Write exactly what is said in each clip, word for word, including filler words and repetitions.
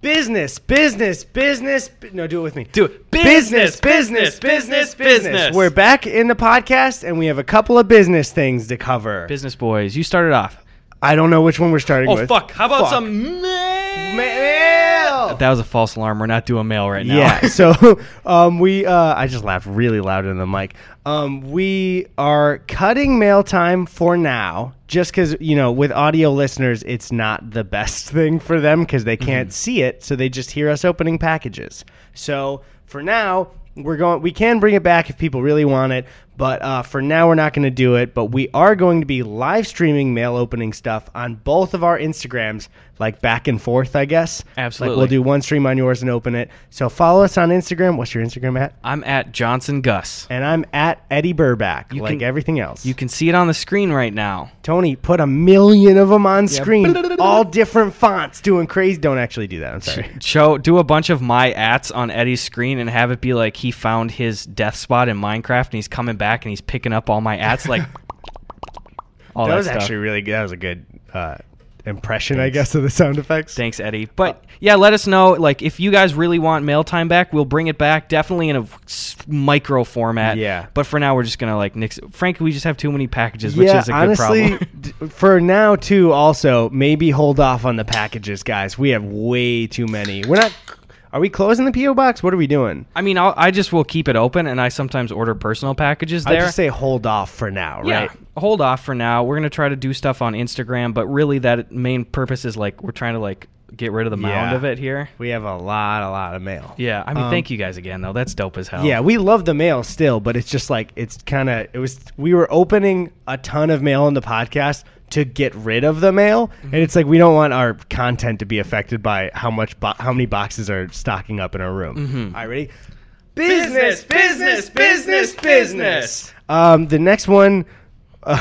Business, business, business. Bu- no, do it with me. Do it. Business, business, business, business, business. We're back in the podcast, and we have a couple of business things to cover. Business boys, you started off. I don't know which one we're starting oh, with. Oh, fuck. How about fuck. some mail? mail? That was a false alarm. We're not doing mail right now. Yeah, so um, we... Uh, I just laughed really loud in the mic. Um, we are cutting mail time for now. Just because, you know, with audio listeners, it's not the best thing for them because they can't mm-hmm. see it, so they just hear us opening packages. So for now, we're going. We can bring it back if people really want it, but uh, for now we're not going to do it. But we are going to be live streaming mail opening stuff on both of our Instagrams, like back and forth, I guess. Absolutely. Like we'll do one stream on yours and open it. So follow us on Instagram. What's your Instagram at? I'm at Johnson Gus, and I'm at Eddie Burback. You like can, everything else, you can see it on the screen right now. Tony. Tony, put a million of them on yeah. screen, all different fonts, doing crazy. Don't actually do that. I'm sorry. Show, do a bunch of my ats on Eddie's screen and have it be like he found his death spot in Minecraft and he's coming back and he's picking up all my ats. Like all that, that was stuff. Actually really good. That was a good uh, impression, Thanks. I guess, of the sound effects. Thanks, Eddie. But yeah, let us know. Like, if you guys really want mail time back, we'll bring it back, definitely in a micro format. Yeah. But for now, we're just gonna like nix. Frankly, we just have too many packages, yeah, which is a honestly, good problem. d- for now, too. Also, maybe hold off on the packages, guys. We have way too many. We're not. Are we closing the P O box? What are we doing? I mean, I'll, I just will keep it open, and I sometimes order personal packages there. I just say hold off for now, right? Yeah, hold off for now. We're going to try to do stuff on Instagram, but really that main purpose is like we're trying to like get rid of the mound yeah. of it here. We have a lot, a lot of mail. Yeah, I mean, um, thank you guys again, though. That's dope as hell. Yeah, we love the mail still, but it's just like it's kind of it was we were opening a ton of mail in the podcast to get rid of the mail, and it's like we don't want our content to be affected by how much bo- how many boxes are stocking up in our room. Mm-hmm. All right, ready? Business, business, business, business. Um, the next one. Um,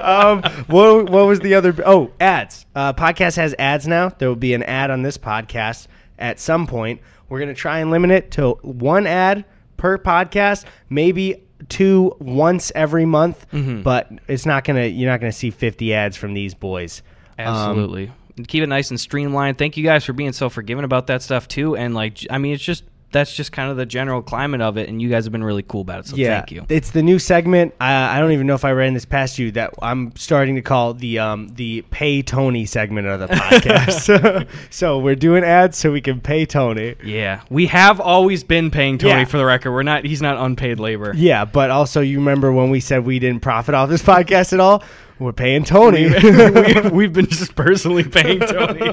um, what, what was the other? Oh, ads. Uh, podcast has ads now. There will be an ad on this podcast at some point. We're gonna try and limit it to one ad per podcast, maybe. Two once every month, mm-hmm. but it's not gonna. You're not gonna see fifty ads from these boys. Absolutely, um, keep it nice and streamlined. Thank you guys for being so forgiving about that stuff too. And like, I mean, it's just that's just kind of the general climate of it. And you guys have been really cool about it. So yeah, thank you. It's the new segment. I, I don't even know if I ran this past you that I'm starting to call the um the Pay Tony segment of the podcast. So we're doing ads so we can pay Tony. Yeah, we have always been paying Tony yeah. for the record. We're not. He's not unpaid labor. Yeah, but also you remember when we said we didn't profit off this podcast at all? We're paying Tony. we, we've been just personally paying Tony.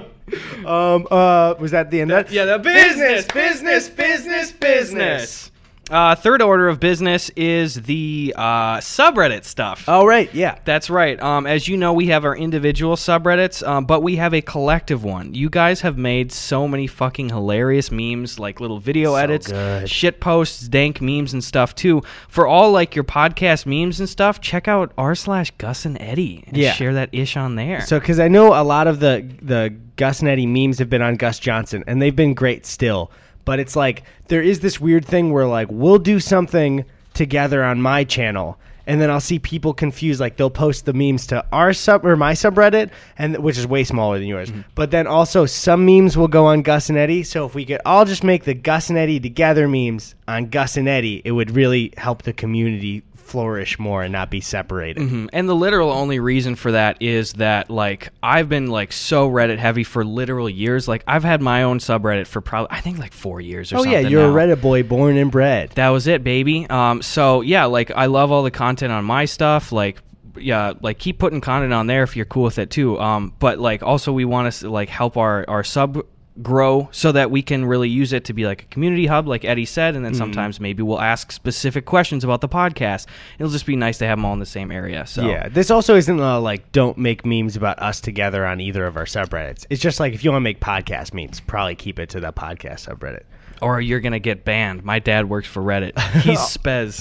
um, uh, was that the end that, of that? Yeah, the business, business, business, business. Uh, third order of business is the uh, subreddit stuff. Oh, right. Yeah. That's right. Um, as you know, we have our individual subreddits, um, but we have a collective one. You guys have made so many fucking hilarious memes, like little video so edits, good. shit posts, dank memes and stuff, too. For all, like, your podcast memes and stuff, check out r slash Gus and Eddie and yeah. share that ish on there. So, because I know a lot of the, the Gus and Eddie memes have been on Gus Johnson, and they've been great still. But it's like there is this weird thing where like we'll do something together on my channel, and then I'll see people confused. Like they'll post the memes to our sub or my subreddit, and which is way smaller than yours. Mm-hmm. But then also some memes will go on Gus and Eddie. So if we could all just make the Gus and Eddie together memes on Gus and Eddie, it would really help the community flourish more and not be separated. Mm-hmm. And the literal only reason for that is that like I've been like so Reddit heavy for literal years. Like I've had my own subreddit for probably I think like four years or oh, something. Oh yeah, you're now. a Reddit boy born and bred. That was it, baby. Um so yeah, like I love all the content on my stuff. Like yeah, like keep putting content on there if you're cool with it too. Um but like also we want to like help our our sub grow so that we can really use it to be like a community hub like Eddie said, and then sometimes mm. maybe we'll ask specific questions about the podcast. It'll just be nice to have them all in the same area. So yeah, this also isn't uh, like don't make memes about us together on either of our subreddits. It's just like if you want to make podcast memes, probably keep it to the podcast subreddit or you're gonna get banned. My dad works for Reddit. He's spez.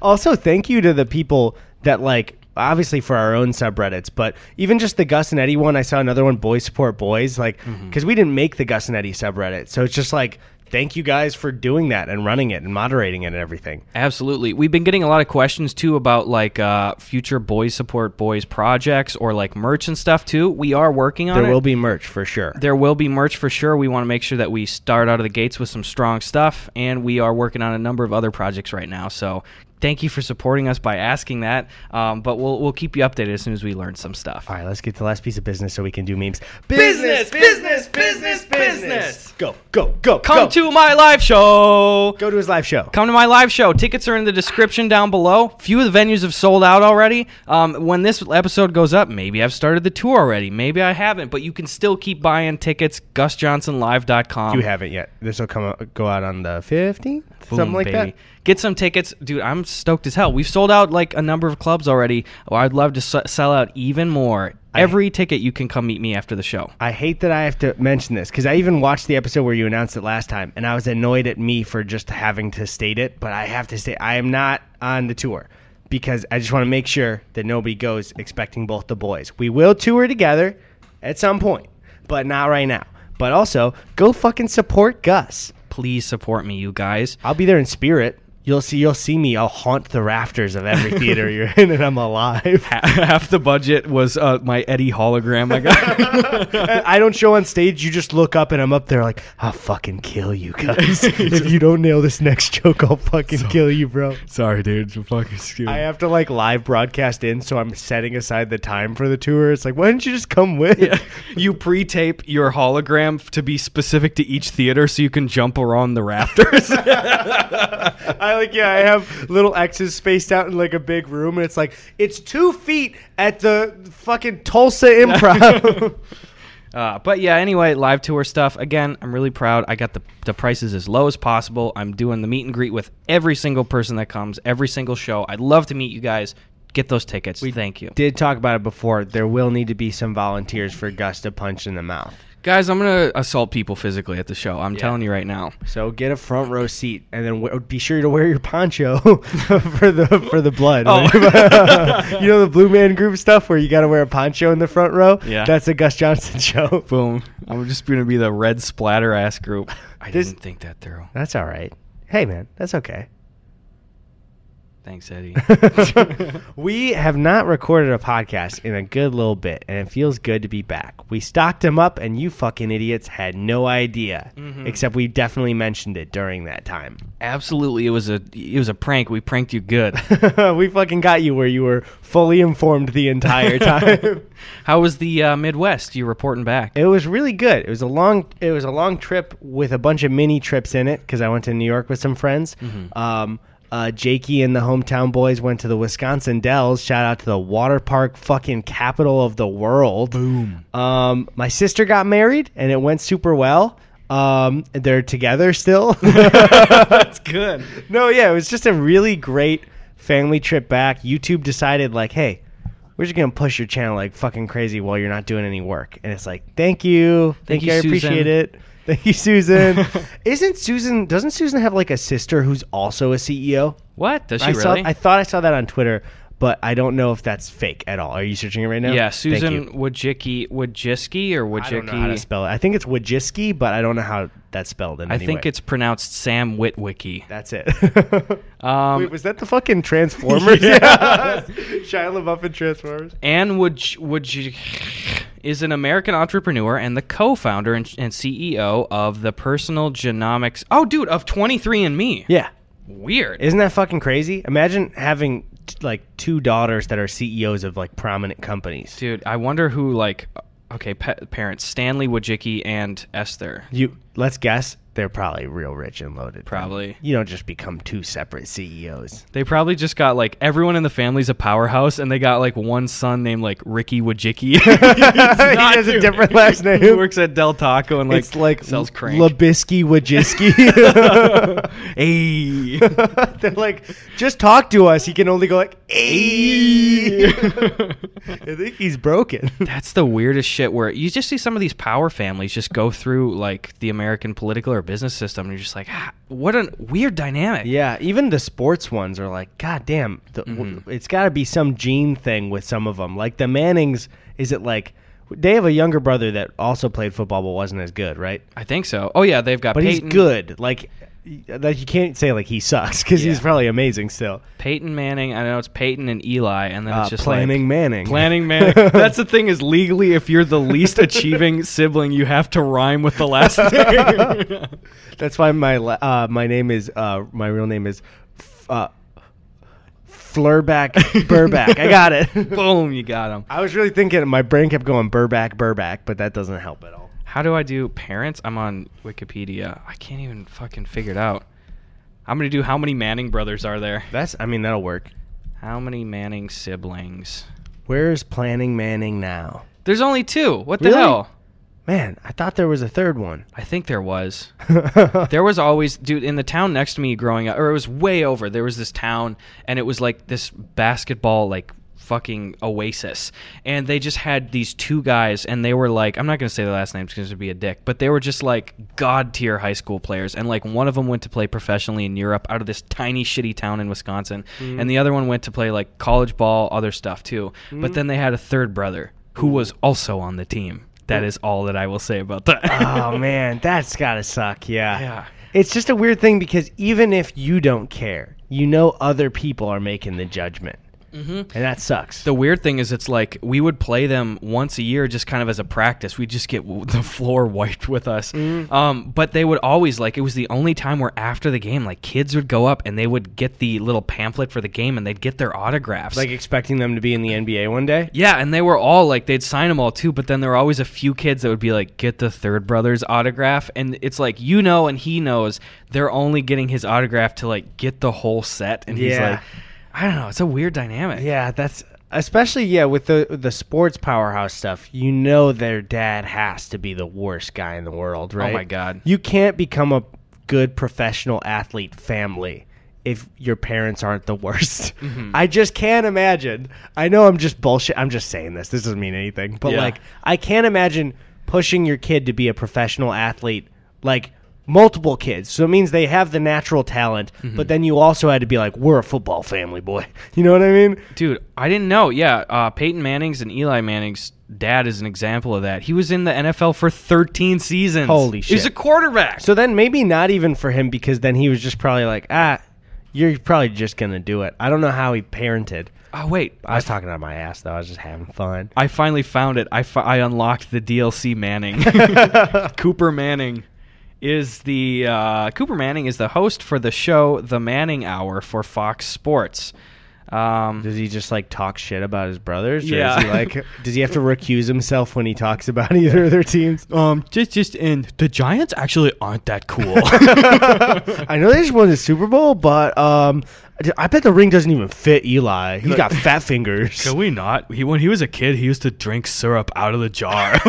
Also thank you to the people that like obviously for our own subreddits, but even just the Gus and Eddie one, I saw another one, Boys Support Boys, like, because mm-hmm. we didn't make the Gus and Eddie subreddit, so it's just like thank you guys for doing that and running it and moderating it and everything. Absolutely. We've been getting a lot of questions, too, about, like, uh, future Boys Support Boys projects or, like, merch and stuff, too. We are working on there it. There will be merch, for sure. There will be merch, for sure. We want to make sure that we start out of the gates with some strong stuff, and we are working on a number of other projects right now, so... Thank you for supporting us by asking that, um, but we'll we'll keep you updated as soon as we learn some stuff. All right, let's get to the last piece of business so we can do memes. Business, business, business, business. business. Go, go, go, Come go. to my live show. Go to his live show. Come to my live show. Tickets are in the description down below. Few of the venues have sold out already. Um, when this episode goes up, maybe I've started the tour already. Maybe I haven't, but you can still keep buying tickets. Gus Johnson Live dot com. You haven't yet. This will come out, go out on the fifteenth, something like baby. that. Get some tickets. Dude, I'm stoked as hell. We've sold out like a number of clubs already. Oh, I'd love to s- sell out even more. Every I, ticket you can come meet me after the show. I hate that I have to mention this because I even watched the episode where you announced it last time, and I was annoyed at me for just having to state it, but I have to say I am not on the tour because I just want to make sure that nobody goes expecting both the boys. We will tour together at some point, but not right now. But also, go fucking support Gus. Please support me, you guys. I'll be there in spirit. You'll see you'll see me. I'll haunt the rafters of every theater you're in, and I'm alive. Half, half the budget was uh, my Eddie hologram I got. I don't show on stage. You just look up, and I'm up there like, I'll fucking kill you guys. If you don't nail this next joke, I'll fucking so, kill you, bro. Sorry, dude. You're fucking scared. I have to, like, live broadcast in, so I'm setting aside the time for the tour. It's like, why didn't you just come with? Yeah. You pre-tape your hologram to be specific to each theater so you can jump around the rafters. I I like, yeah, I have little X's spaced out in like a big room, and it's like, it's two feet at the fucking Tulsa Improv. Uh, but yeah, anyway, live tour stuff. Again, I'm really proud. I got the, the prices as low as possible. I'm doing the meet and greet with every single person that comes, every single show. I'd love to meet you guys. Get those tickets. We Thank you. Did talk about it before. There will need to be some volunteers for Gus to punch in the mouth. Guys, I'm going to assault people physically at the show. I'm yeah. telling you right now. So get a front row seat, and then w- be sure to wear your poncho for the for the blood. Oh. Right? You know the Blue Man Group stuff where you got to wear a poncho in the front row? Yeah. That's a Gus Johnson show. Boom. I'm just going to be the red splatter ass group. I this, didn't think that through. That's all right. Hey, man. That's okay. Thanks, Eddie. We have not recorded a podcast in a good little bit, and it feels good to be back. We stocked him up, and you fucking idiots had no idea, mm-hmm. except we definitely mentioned it during that time. Absolutely. It was a it was a prank. We pranked you good. We fucking got you where you were fully informed the entire time. How was the uh, Midwest? You reporting back? It was really good. It was a long it was a long trip with a bunch of mini trips in it because I went to New York with some friends. Mm-hmm. Um Uh, Jakey and the hometown boys went to the Wisconsin Dells. Shout out to the water park fucking capital of the world. Boom. Um, my sister got married, and it went super well. Um, they're together still. That's good. No, yeah, it was just a really great family trip back. YouTube decided, like, hey, we're just going to push your channel like fucking crazy while you're not doing any work. And it's like, thank you. Thank, thank you, I appreciate it. Thank you, Susan. Isn't Susan, doesn't Susan have like a sister who's also a C E O? What? Does she I really? Saw, I thought I saw that on Twitter, but I don't know if that's fake at all. Are you searching it right now? Yeah, Susan Wojcicki, Wojcicki or Wojcicki? I don't know how to spell it. I think it's Wojcicki, but I don't know how that's spelled in I any way. I think it's pronounced Sam Witwicky. That's it. um, Wait, was that the fucking Transformers? Yeah. Shia LaBeouf in Transformers. And Wojcicki is an American entrepreneur and the co-founder and, and C E O of the personal genomics... Oh, dude, of twenty-three and me. Yeah. Weird. Isn't that fucking crazy? Imagine having, t- like, two daughters that are C E Os of, like, prominent companies. Dude, I wonder who, like... Okay, pe- parents. Stanley Wojcicki and Esther. You Let's guess. They're probably real rich and loaded. Probably. Right? You don't just become two separate C E Os. They probably just got, like, everyone in the family's a powerhouse, and they got, like, one son named, like, Ricky Wojcicki. He has a different last name. He works at Del Taco and, like, it's like sells crank. Labisky Wojcicki. Hey. They're like, just talk to us. He can only go, like, hey. I think he's broken. That's the weirdest shit where you just see some of these power families just go through, like, the American political or business system, and you're just like, ah, what a weird dynamic. Yeah, even the sports ones are like, god damn, the, mm-hmm. w- it's got to be some gene thing with some of them. Like the Mannings, is it like, They have a younger brother that also played football but wasn't as good, right? I think so. Oh, yeah, they've got but Peyton. But he's good. Like, like, you can't say, like, he sucks because yeah. he's probably amazing still. Peyton Manning. I know it's Peyton and Eli, and then uh, it's just Planning like, Manning. Planning Manning. That's the thing is, legally, if you're the least achieving sibling, you have to rhyme with the last name. That's why my uh, my name is, uh, my real name is... Uh, Flurback Burback. I got it. Boom, you got him. I was really thinking, my brain kept going Burback, Burback, but that doesn't help at all. How do I do parents? I'm on Wikipedia. I can't even fucking figure it out. I'm going to do how many Manning brothers are there. That's. I mean, that'll work. How many Manning siblings? Where is Planning Manning now? There's only two. What the really? hell? Man, I thought there was a third one. I think there was. There was always, dude, in the town next to me growing up, or it was way over, there was this town, and it was like this basketball, like, fucking oasis. And they just had these two guys, and they were like, I'm not going to say the last names because it would be a dick, but they were just like god-tier high school players. And like one of them went to play professionally in Europe out of this tiny, shitty town in Wisconsin. Mm-hmm. And the other one went to play like college ball, other stuff too. Mm-hmm. But then they had a third brother who was also on the team. That is all that I will say about that. Oh, man, that's got to suck, yeah. yeah. It's just a weird thing because even if you don't care, you know other people are making the judgment, mm-hmm. and that sucks. The weird thing is it's like we would play them once a year just kind of as a practice. We'd just get the floor wiped with us. Mm-hmm. Um, but they would always, like, it was the only time where after the game, like, kids would go up and they would get the little pamphlet for the game and they'd get their autographs. Like expecting them to be in the N B A one day? Yeah, and they were all, like, they'd sign them all too, but then there were always a few kids that would be like, get the third brother's autograph. And it's like, you know, and he knows they're only getting his autograph to, like, get the whole set. And yeah. he's like... I don't know. It's a weird dynamic. Yeah, that's especially yeah with the the sports powerhouse stuff. You know, their dad has to be the worst guy in the world, right? Oh my god! You can't become a good professional athlete family if your parents aren't the worst. Mm-hmm. I just can't imagine. I know I'm just bullshit. I'm just saying this. This doesn't mean anything. But yeah. like, I can't imagine pushing your kid to be a professional athlete. Like. Multiple kids, so it means they have the natural talent, mm-hmm. but then you also had to be like, we're a football family, boy. You know what I mean? Dude, I didn't know. Yeah, uh, Peyton Manning's and Eli Manning's dad is an example of that. He was in the N F L for thirteen seasons. Holy shit. He's a quarterback. So then maybe not even for him, because then he was just probably like, ah, you're probably just going to do it. I don't know how he parented. Oh, wait. I was I f- talking out of my ass, though. I was just having fun. I finally found it. I, fi- I unlocked the D L C Manning. Cooper Manning. Is the uh, Cooper Manning is the host for the show The Manning Hour for Fox Sports. Um, does he just like talk shit about his brothers? Or yeah. Is he, like, does he have to recuse himself when he talks about either of their teams? Um, just just in the Giants actually aren't that cool. I know they just won the Super Bowl, but um, I bet the ring doesn't even fit Eli. He's got fat fingers. Can we not? He when he was a kid, he used to drink syrup out of the jar.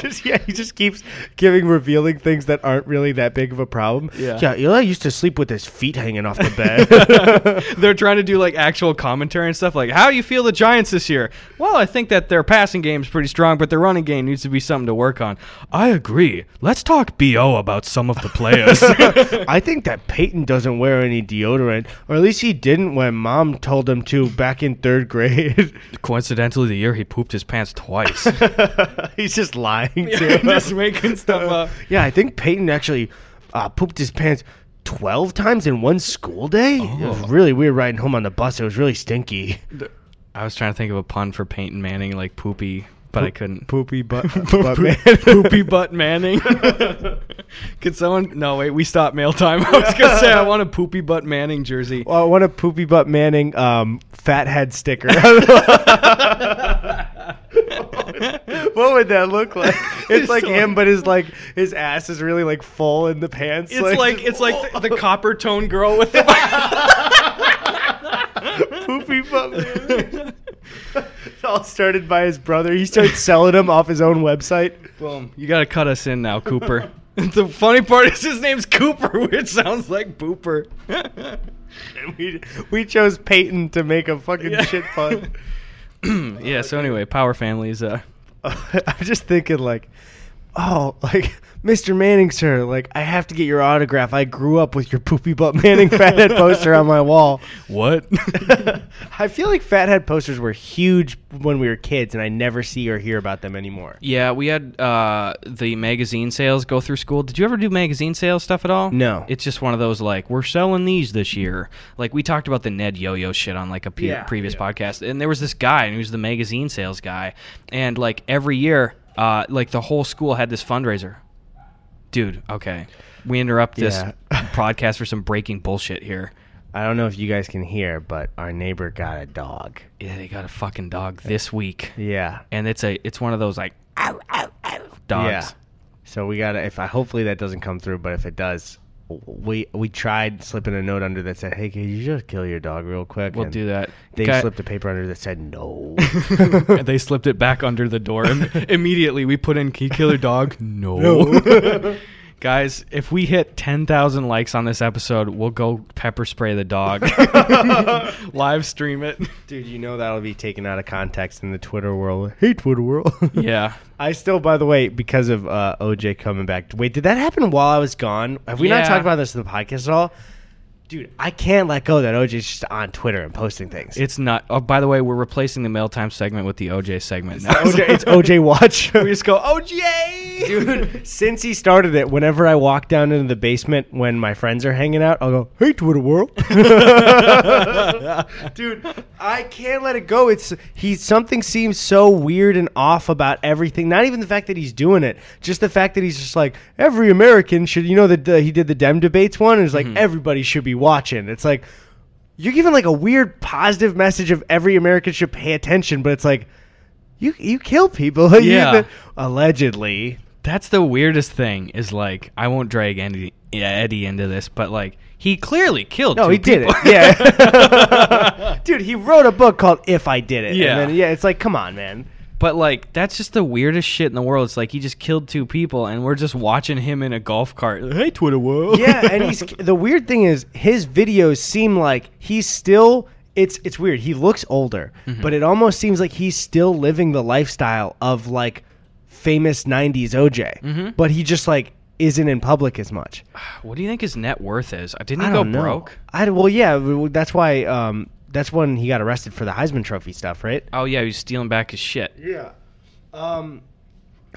Just, yeah, he just keeps giving revealing things that aren't really that big of a problem. Yeah, yeah Eli used to sleep with his feet hanging off the bed. They're trying to do like actual commentary and stuff, like how you feel the Giants this year. Well, I think that their passing game is pretty strong, but their running game needs to be something to work on. I agree. Let's talk B O about some of the players. I think that Peyton doesn't wear any deodorant, or at least he didn't when Mom told him to back in third grade. Coincidentally, the year he pooped his pants twice. He's just lying. Yeah, just making stuff up. Yeah, I think Peyton actually uh, pooped his pants twelve times in one school day. Oh. It was really weird riding home on the bus. It was really stinky. I was trying to think of a pun for Peyton Manning, like poopy, but Poop, I couldn't. Poopy butt, uh, butt man. Poopy butt Manning. Could someone? No, wait, we stopped mail time. I was going to say I want a poopy butt Manning jersey. Well, I want a poopy butt Manning um, fat head sticker. What would that look like? It's like him, but his like his ass is really like full in the pants. It's like, like it's like oh. the, the copper tone girl with the poopy puppy. It's all started by his brother. He started selling them off his own website. Boom! You got to cut us in now, Cooper. The funny part is his name's Cooper, which sounds like Booper. And we we chose Peyton to make a fucking yeah. shit pun. Yeah. So anyway, Power Family is a. Uh, I'm just thinking, like, oh, like, Mister Manning, sir, like, I have to get your autograph. I grew up with your poopy butt Manning fathead poster on my wall. What? I feel like fathead posters were huge when we were kids, and I never see or hear about them anymore. Yeah, we had uh, the magazine sales go through school. Did you ever do magazine sales stuff at all? No. It's just one of those, like, we're selling these this year. Like, we talked about the Ned Yo-Yo shit on, like, a pe- yeah, previous yeah. podcast, and there was this guy, and he was the magazine sales guy, and, like, every year... Uh, like the whole school had this fundraiser. Dude, okay. We interrupt this yeah. podcast for some breaking bullshit here. I don't know if you guys can hear, but our neighbor got a dog. Yeah, they got a fucking dog this week. Yeah. And it's a it's one of those like ow, ow, ow dogs. Yeah. So we gotta if I hopefully that doesn't come through, but if it does, we we tried slipping a note under that said, hey, can you just kill your dog real quick? We'll and do that. They Got slipped a paper under that said no. And they slipped it back under the door. And immediately we put in, can you kill your dog? No. no. Guys, if we hit ten thousand likes on this episode, we'll go pepper spray the dog. Live stream it. Dude, you know that'll be taken out of context in the Twitter world. Hey, Twitter world. Yeah. I still, by the way, because of uh, O J coming back. Wait, did that happen while I was gone? Have we yeah. not talked about this in the podcast at all? Dude, I can't let go that O J's just on Twitter and posting things. It's not. Oh, by the way, we're replacing the mail time segment with the O J segment now. It's, O J, it's O J Watch. We just go, O J! Dude, since he started it, whenever I walk down into the basement when my friends are hanging out, I'll go, hey, Twitter world. Dude, I can't let it go. It's he. Something seems so weird and off about everything. Not even the fact that he's doing it. Just the fact that he's just like, every American should, you know, that uh, he did the Dem Debates one, and it's like, mm-hmm. everybody should be watching. It's like you're giving like a weird positive message of every American should pay attention, but it's like you you kill people yeah you, allegedly. That's the weirdest thing is like I won't drag Andy, Eddie into this, but like he clearly killed no two he people. Did it yeah dude he wrote a book called If I Did It yeah and then, yeah it's like come on man. But, like, that's just the weirdest shit in the world. It's like he just killed two people, and we're just watching him in a golf cart. Hey, Twitter world. Yeah, and he's the weird thing is his videos seem like he's still – it's it's weird. He looks older, mm-hmm. but it almost seems like he's still living the lifestyle of, like, famous nineties O J. Mm-hmm. But he just, like, isn't in public as much. What do you think his net worth is? Didn't he I go know. broke? I, well, yeah, that's why um, – that's when he got arrested for the Heisman Trophy stuff, right? Oh, yeah, he was stealing back his shit. Yeah. Um,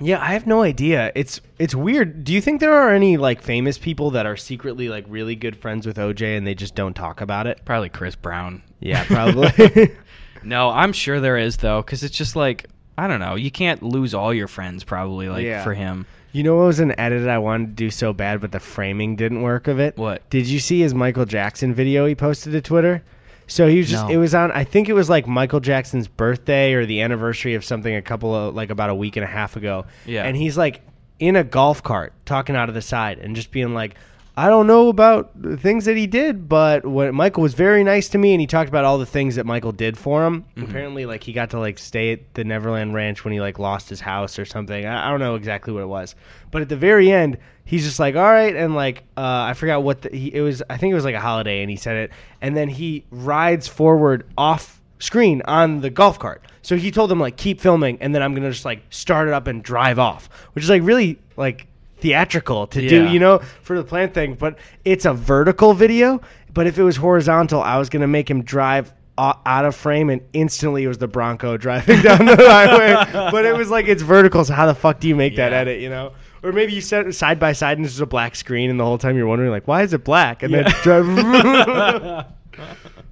yeah, I have no idea. It's it's weird. Do you think there are any, like, famous people that are secretly, like, really good friends with O J and they just don't talk about it? Probably Chris Brown. Yeah, probably. No, I'm sure there is, though, because it's just, like, I don't know. You can't lose all your friends, probably, like, yeah. for him. You know what was an edit I wanted to do so bad, but the framing didn't work of it? What? Did you see his Michael Jackson video he posted to Twitter? So he was just, no. it was on, I think it was like Michael Jackson's birthday or the anniversary of something a couple of, like about a week and a half ago. Yeah. And he's like in a golf cart talking out of the side and just being like, I don't know about the things that he did, but what, Michael was very nice to me. And he talked about all the things that Michael did for him. Mm-hmm. Apparently, like he got to like stay at the Neverland Ranch when he like lost his house or something. I, I don't know exactly what it was. But at the very end, he's just like, all right. And like, uh, I forgot what the, he, it was. I think it was like a holiday and he said it. And then he rides forward off screen on the golf cart. So he told them like, keep filming. And then I'm going to just like start it up and drive off, which is like really like. Theatrical to yeah. do, you know, for the plant thing, but it's a vertical video. But if it was horizontal, I was going to make him drive out of frame and instantly it was the Bronco driving down the highway. But it was like, it's vertical. So how the fuck do you make yeah. that edit, you know? Or maybe you set it side by side and it's just a black screen and the whole time you're wondering like, why is it black? And yeah. then drive.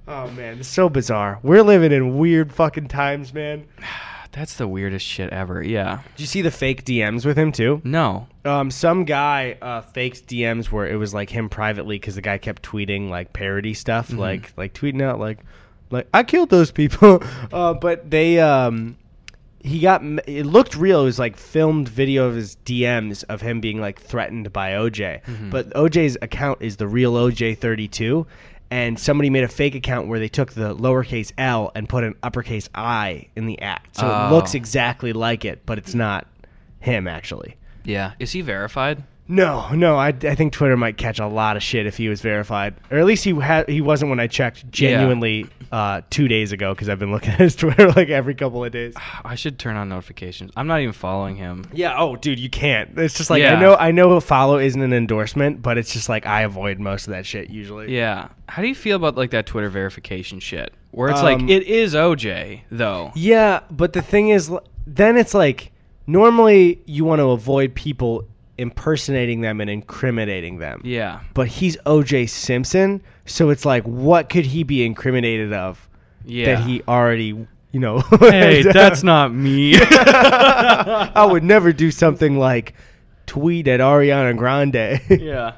Oh man, it's so bizarre. We're living in weird fucking times, man. That's the weirdest shit ever, yeah. Did you see the fake D Ms with him, too? No. Um, some guy uh, faked D Ms where it was, like, him privately because the guy kept tweeting, like, parody stuff. Mm-hmm. Like, like tweeting out, like, like I killed those people. uh, but they, um, he got, it looked real. It was, like, filmed video of his D Ms of him being, like, threatened by O J. Mm-hmm. But O J's account is the real O J thirty-two. And somebody made a fake account where they took the lowercase L and put an uppercase I in the at. So oh. it looks exactly like it, but it's not him, actually. Yeah. Is he verified? No, no, I, I think Twitter might catch a lot of shit if he was verified. Or at least he ha- he wasn't when I checked genuinely yeah. uh, two days ago, because I've been looking at his Twitter like every couple of days. I should turn on notifications. I'm not even following him. Yeah, oh, dude, you can't. It's just like, yeah. I know I know a follow isn't an endorsement, but it's just like I avoid most of that shit usually. Yeah. How do you feel about like that Twitter verification shit? Where it's um, like, it is O J, though. Yeah, but the thing is, then it's like, normally you want to avoid people impersonating them and incriminating them. Yeah. But he's O J Simpson, so it's like, what could he be incriminated of yeah. that he already, you know... Hey, that's not me. I would never do something like tweet at Ariana Grande. Yeah.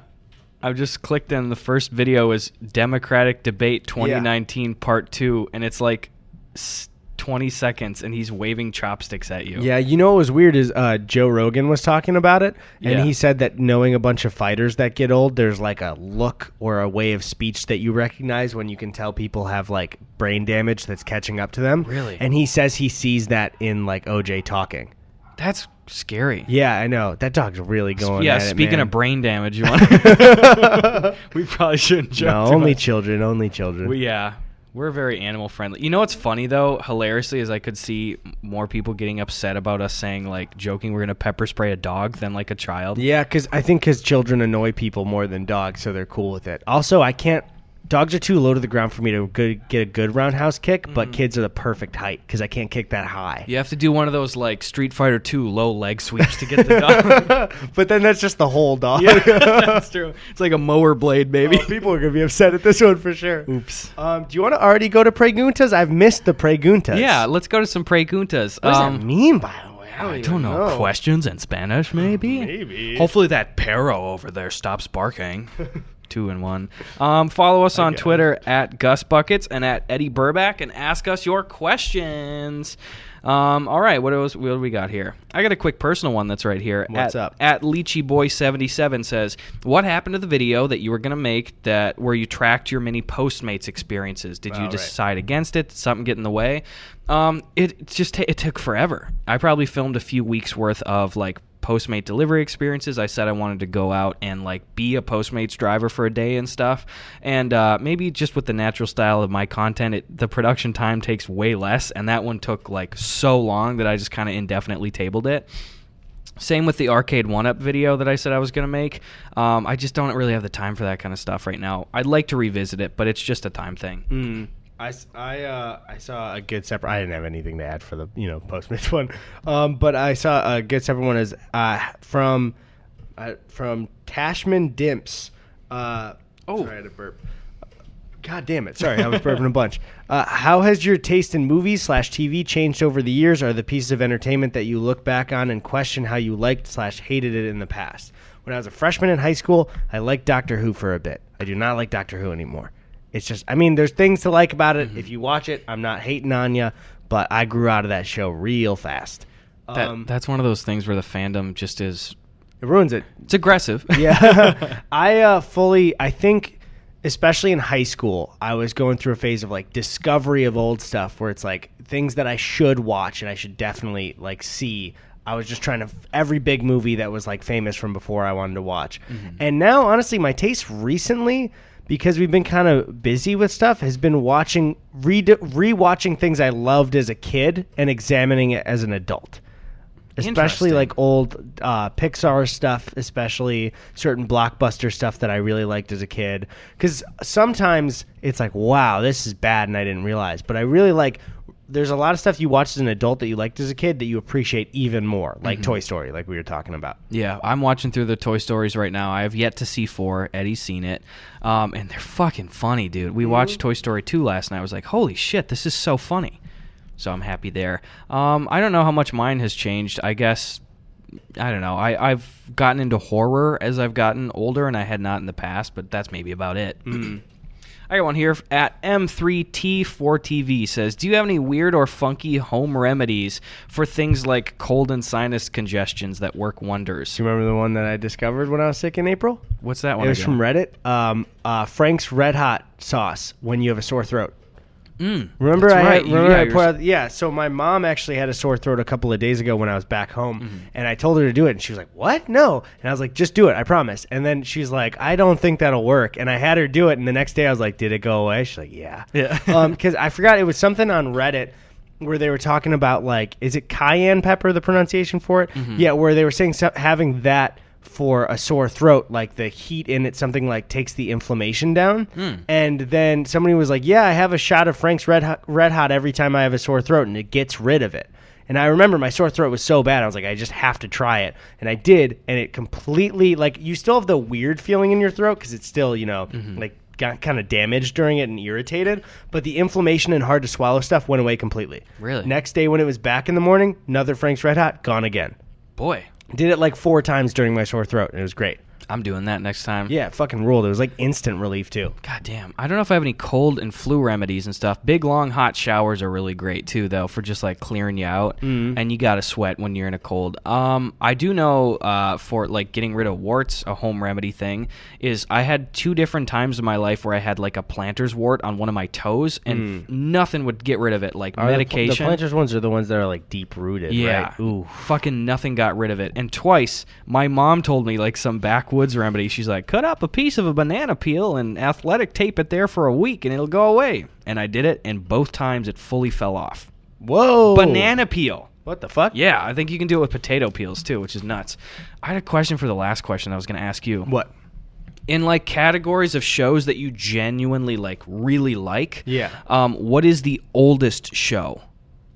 I've just clicked in. The first video is Democratic Debate twenty nineteen yeah. Part two, and it's like... St- twenty seconds and he's waving chopsticks at you. Yeah, you know what was weird is uh, Joe Rogan was talking about it, and yeah. he said that knowing a bunch of fighters that get old, there's like a look or a way of speech that you recognize when you can tell people have like brain damage that's catching up to them. Really? And he says he sees that in like O J talking. That's scary. Yeah, I know. That dog's really going yeah, at it, Yeah, speaking of brain damage, you want to... We probably shouldn't joke No, only much. children, only children. Well, yeah. We're very animal friendly. You know what's funny, though, hilariously, is I could see more people getting upset about us saying, like, joking we're going to pepper spray a dog than, like, a child. Yeah, because I think because children annoy people more than dogs, so they're cool with it. Also, I can't... Dogs are too low to the ground for me to good, get a good roundhouse kick, mm-hmm. but kids are the perfect height because I can't kick that high. You have to do one of those, like, Street Fighter two low leg sweeps to get the dog. But then that's just the whole dog. Yeah, that's true. It's like a mower blade, baby. Oh, people are going to be upset at this one for sure. Oops. Um, do you want to already go to Preguntas? I've missed the Preguntas. Yeah, let's go to some Preguntas. What um, does that mean, by the way? I don't, I don't know. know. Questions in Spanish, maybe? Maybe. Hopefully that perro over there stops barking. Two and one. Um, follow us on okay. Twitter at Gus Buckets and at Eddie Burback and ask us your questions. Um, all right, what else? What do we got here? I got a quick personal one that's right here. What's at, up? At Lychee Boy seventy-seven says, "What happened to the video that you were gonna make that where you tracked your mini Postmates experiences? Did oh, you decide right. against it? Did something get in the way? Um, it just t- it took forever. I probably filmed a few weeks worth of like." Postmate delivery experiences. I said I wanted to go out and like be a Postmates driver for a day and stuff, and uh, maybe just with the natural style of my content, it, the production time takes way less, and that one took like so long that I just kind of indefinitely tabled it. Same with the arcade one-up video that I said I was going to make. Um, I just don't really have the time for that kind of stuff right now. I'd like to revisit it, but it's just a time thing. Mm. I, I, uh, I saw a good separate... I didn't have anything to add for the, you know, Postmates one. Um, but I saw a good separate one is uh, from uh, from Tashman Dimps. Uh, oh. Sorry, I had a burp. God damn it. Sorry, I was burping a bunch. Uh, how has your taste in movies slash T V changed over the years? Are the pieces of entertainment that you look back on and question how you liked slash hated it in the past? When I was a freshman in high school, I liked Doctor Who for a bit. I do not like Doctor Who anymore. It's just, I mean, there's things to like about it. Mm-hmm. If you watch it, I'm not hating on you, but I grew out of that show real fast. That, um, that's one of those things where the fandom just is... It ruins it. It's aggressive. Yeah. I uh, fully, I think, especially in high school, I was going through a phase of, like, discovery of old stuff where it's, like, things that I should watch and I should definitely, like, see. I was just trying to... Every big movie that was, like, famous from before I wanted to watch. Mm-hmm. And now, honestly, my taste recently... Because we've been kind of busy with stuff, has been watching, re- re-watching things I loved as a kid and examining it as an adult. Especially like old uh, Pixar stuff, especially certain blockbuster stuff that I really liked as a kid. Because sometimes it's like, wow, this is bad and I didn't realize. But I really like... There's a lot of stuff you watched as an adult that you liked as a kid that you appreciate even more, like mm-hmm. Toy Story, like we were talking about. Yeah, I'm watching through the Toy Stories right now. I have yet to see four. Eddie's seen it. Um, and they're fucking funny, dude. We watched Toy Story two last night. I was like, holy shit, this is so funny. So I'm happy there. Um, I don't know how much mine has changed. I guess... I don't know. I, I've gotten into horror as I've gotten older, and I had not in the past, but that's maybe about it. Mm-hmm. I got one here at M three T four T V says, do you have any weird or funky home remedies for things like cold and sinus congestions that work wonders? Do you remember the one that I discovered when I was sick in April? What's that one? It was again? From Reddit. Um, uh, Frank's Red Hot sauce when you have a sore throat. Mm, remember I right. had, remember yeah, I poured out, yeah, so my mom actually had a sore throat a couple of days ago when I was back home, mm-hmm. and I told her to do it, and she was like, what? No. And I was like, just do it, I promise. And then she's like, I don't think that'll work. And I had her do it, and the next day I was like, did it go away? She's like, yeah. Yeah. um, 'cause I forgot, it was something on Reddit where they were talking about, like, is it cayenne pepper, the pronunciation for it? Mm-hmm. Yeah, where they were saying so, having that for a sore throat, like the heat in it, something like takes the inflammation down. Mm. And then somebody was like, yeah, I have a shot of Frank's Red Hot, Red Hot every time I have a sore throat, and it gets rid of it. And I remember my sore throat was so bad, I was like, I just have to try it. And I did, and it completely, like, you still have the weird feeling in your throat because it's still, you know, mm-hmm. like, got kind of damaged during it and irritated, but the inflammation and hard to swallow stuff went away completely. Really? Next day when it was back in the morning, another Frank's Red Hot, gone again. Boy. Did it like four times during my sore throat, and it was great. I'm doing that next time. Yeah, it fucking ruled. It was like instant relief, too. God damn. I don't know if I have any cold and flu remedies and stuff. Big, long, hot showers are really great, too, though, for just like clearing you out. Mm. And you got to sweat when you're in a cold. Um, I do know uh, for like getting rid of warts, a home remedy thing, is I had two different times in my life where I had like a planter's wart on one of my toes, and mm. nothing would get rid of it. Like are medication. The, pl- the planter's ones are the ones that are like deep rooted, yeah. right? Ooh. Fucking nothing got rid of it. And twice, my mom told me like some backwards woods remedy. She's like, cut up a piece of a banana peel and athletic tape it there for a week and it'll go away. And I did it, and both times it fully fell off. Whoa. Banana peel. What the fuck? Yeah, I think you can do it with potato peels too, which is nuts. I had a question for the last question I was going to ask you. What? In like categories of shows that you genuinely like really like, yeah. Um, what is the oldest show?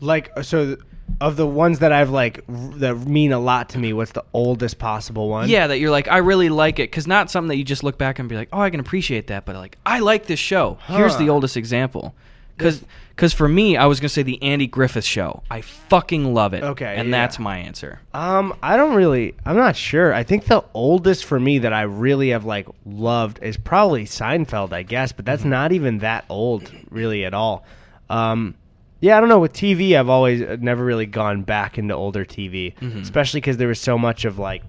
Like, so... Th- Of the ones that I've like r- that mean a lot to me, what's the oldest possible one? Yeah, that you're like, I really like it, because not something that you just look back and be like, oh, I can appreciate that, but like, I like this show. Huh. Here's the oldest example, because because for me, I was gonna say the Andy Griffith Show. I fucking love it. Okay, and yeah. that's my answer. Um, I don't really, I'm not sure. I think the oldest for me that I really have like loved is probably Seinfeld, I guess, but that's mm-hmm. not even that old really at all. Um. Yeah, I don't know. With T V, I've always uh, never really gone back into older T V, mm-hmm. especially because there was so much of like,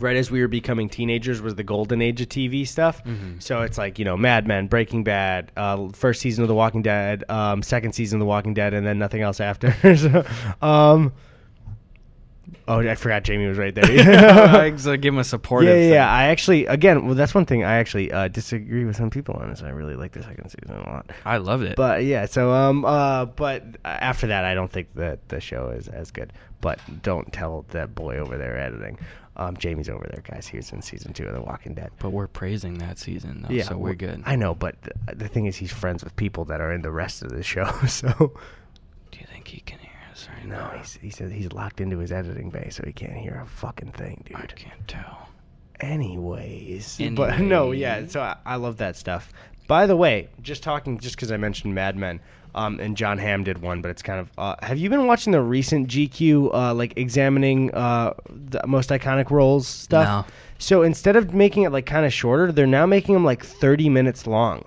right as we were becoming teenagers was the golden age of T V stuff. Mm-hmm. So it's like, you know, Mad Men, Breaking Bad, uh, first season of The Walking Dead, um, second season of The Walking Dead, and then nothing else after. so, um, oh, I forgot Jamie was right there. I give him a supportive. Yeah, yeah, yeah. I actually, again, well, that's one thing I actually uh, disagree with some people on. Is I really like the second season a lot. I loved it. But yeah, so um, uh, but after that, I don't think that the show is as good. But don't tell that boy over there editing. Um, Jamie's over there, guys. He was in season two of The Walking Dead. But we're praising that season, though. Yeah, so we're good. I know, but the, the thing is, he's friends with people that are in the rest of the show. So, do you think he can? Right no, now. he's he says he's locked into his editing bay, so he can't hear a fucking thing, dude. I can't tell. Anyways, Anyways. But no, yeah. So I, I love that stuff. By the way, just talking, just because I mentioned Mad Men, um, and John Hamm did one, but it's kind of. Uh, have you been watching the recent G Q, uh, like examining uh, the most iconic roles stuff? No. So instead of making it like kind of shorter, they're now making them like thirty minutes long,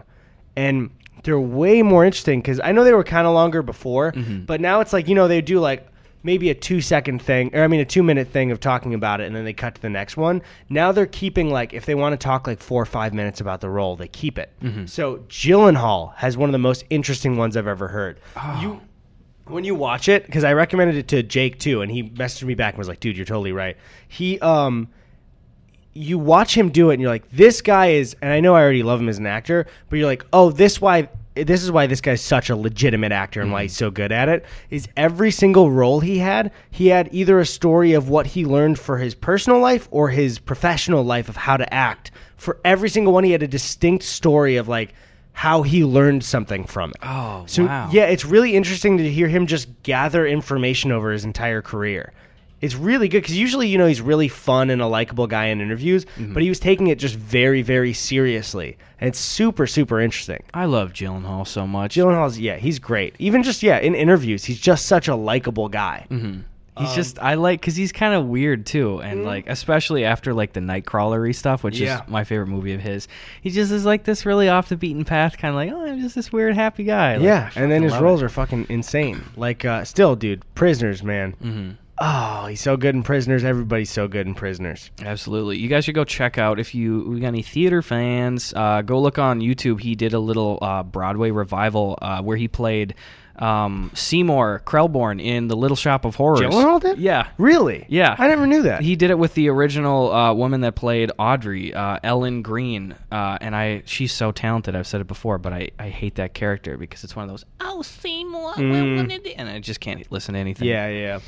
and. They're way more interesting because I know they were kind of longer before, mm-hmm. but now it's like, you know, they do like maybe a two-second thing, or I mean a two-minute thing of talking about it, and then they cut to the next one. Now they're keeping like, if they want to talk like four or five minutes about the role, they keep it. Mm-hmm. So Gyllenhaal has one of the most interesting ones I've ever heard. Oh. You, when you watch it, because I recommended it to Jake too, and he messaged me back and was like, dude, you're totally right. He... um. You watch him do it, and you're like, this guy is, and I know I already love him as an actor, but you're like, oh, this why this is why this guy's such a legitimate actor and mm-hmm. why he's so good at it, is every single role he had, he had either a story of what he learned for his personal life or his professional life of how to act. For every single one, he had a distinct story of, like, how he learned something from it. Oh, so, wow. Yeah, it's really interesting to hear him just gather information over his entire career. It's really good because usually, you know, he's really fun and a likable guy in interviews, mm-hmm. but he was taking it just very, very seriously. And it's super, super interesting. I love Gyllenhaal so much. Gyllenhaal's, yeah, he's great. Even just, yeah, in interviews, he's just such a likable guy. Mm-hmm. He's um, just, I like, because he's kind of weird, too. And, mm-hmm. like, especially after, like, the Nightcrawler-y stuff, which yeah. is my favorite movie of his. He just is, like, this really off-the-beaten path, kind of like, oh, I'm just this weird, happy guy. Like, yeah, and then his roles it. are fucking insane. Like, uh, still, dude, Prisoners, man. Mm-hmm. Oh, he's so good in Prisoners. Everybody's so good in Prisoners. Absolutely. You guys should go check out, if you we got any theater fans, uh, go look on YouTube. He did a little uh, Broadway revival uh, where he played um, Seymour Krelborn in The Little Shop of Horrors. Gyllenhaal did? Yeah. Really? Yeah. I never knew that. He did it with the original uh, woman that played Audrey, uh, Ellen Green. Uh, and I, she's so talented. I've said it before, but I, I hate that character because it's one of those, oh, Seymour, mm. and I just can't listen to anything. Yeah, yeah.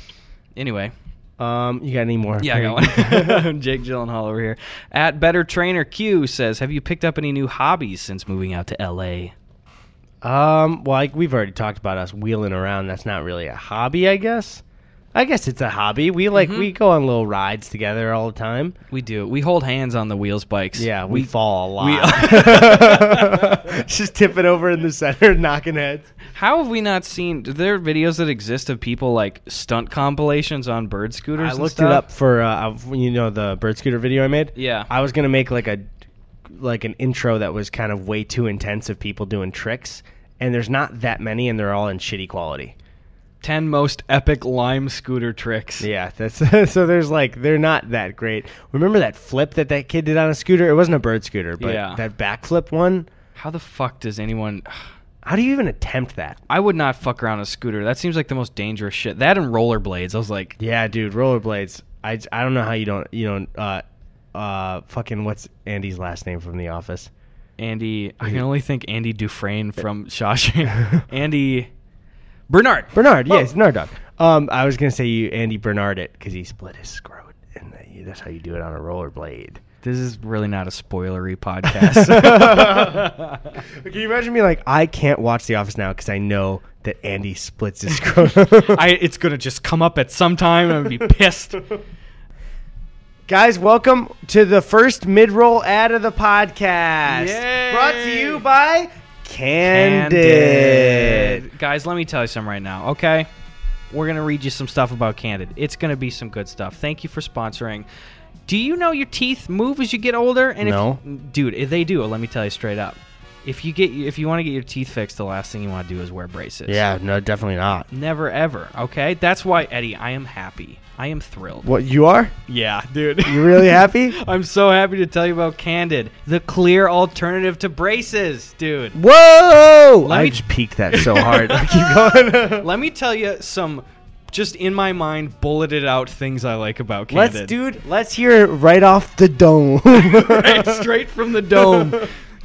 Anyway, um, you got any more? Yeah, Here I got one. Jake Gyllenhaal over here. At Better Trainer Q says, "Have you picked up any new hobbies since moving out to L A?" Um, well, like we've already talked about us wheeling around. That's not really a hobby, I guess. I guess it's a hobby. We like mm-hmm. we go on little rides together all the time. We do. We hold hands on the wheels bikes. Yeah, we, we fall a lot. We just tipping over in the center, knocking heads. How have we not seen? There are videos that exist of people like stunt compilations on bird scooters. I and looked stuff. it up for uh, you know the bird scooter video I made. Yeah, I was gonna make like a like an intro that was kind of way too intense of people doing tricks, and there's not that many, and they're all in shitty quality. ten most epic lime scooter tricks. Yeah, that's so there's like, they're not that great. Remember that flip that that kid did on a scooter? It wasn't a bird scooter, but yeah. that backflip one? How the fuck does anyone... How do you even attempt that? I would not fuck around a scooter. That seems like the most dangerous shit. That and rollerblades. I was like... Yeah, dude, rollerblades. I, I don't know how you don't... You don't uh, uh, fucking... What's Andy's last name from The Office? Andy... I can only think Andy Dufresne from Shawshank. Andy... Bernard. Bernard, yes, oh. Bernard dog. Um, I was going to say you Andy Bernard it because he split his scrot, and that's how you do it on a rollerblade. This is really not a spoilery podcast. Can you imagine me like, I can't watch The Office now because I know that Andy splits his scrot. I It's going to just come up at some time and I'm going to be pissed. Guys, welcome to the first mid-roll ad of the podcast. Yay. Brought to you by... Candid. Candid. Guys, let me tell you something right now, okay? We're going to read you some stuff about Candid. It's going to be some good stuff. Thank you for sponsoring. Do you know your teeth move as you get older? And no. If you, dude, they do. Let me tell you straight up. If you get, if you want to get your teeth fixed, the last thing you want to do is wear braces. Yeah, no, definitely not. Never, ever, okay? That's why, Eddie, I am happy. I am thrilled. What, you are? Yeah, dude. You really happy? I'm so happy to tell you about Candid, the clear alternative to braces, dude. Whoa! Let I me... just peaked that so hard. I keep going. Let me tell you some... Just in my mind, bulleted out things I like about Candid. Let's, dude, let's hear it right off the dome. Right, straight from the dome.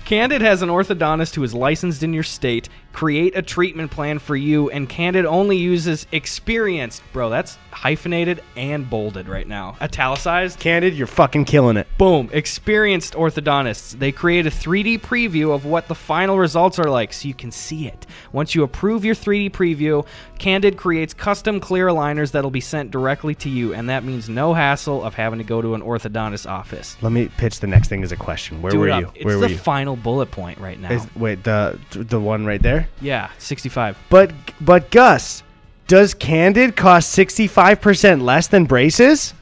Candid has an orthodontist who is licensed in your state, create a treatment plan for you, and Candid only uses experienced. Bro, that's hyphenated and bolded right now. Italicized. Candid, you're fucking killing it. Boom. Experienced orthodontists. They create a three D preview of what the final results are like so you can see it. Once you approve your three D preview, Candid creates custom clear aligners that'll be sent directly to you, and that means no hassle of having to go to an orthodontist's office. Let me pitch the next thing as a question. Where Dude, were you? It's Where were the you? final bullet point right now. Is, wait, the the one right there? Yeah, sixty-five. But but Gus, does Candid cost sixty-five percent less than braces?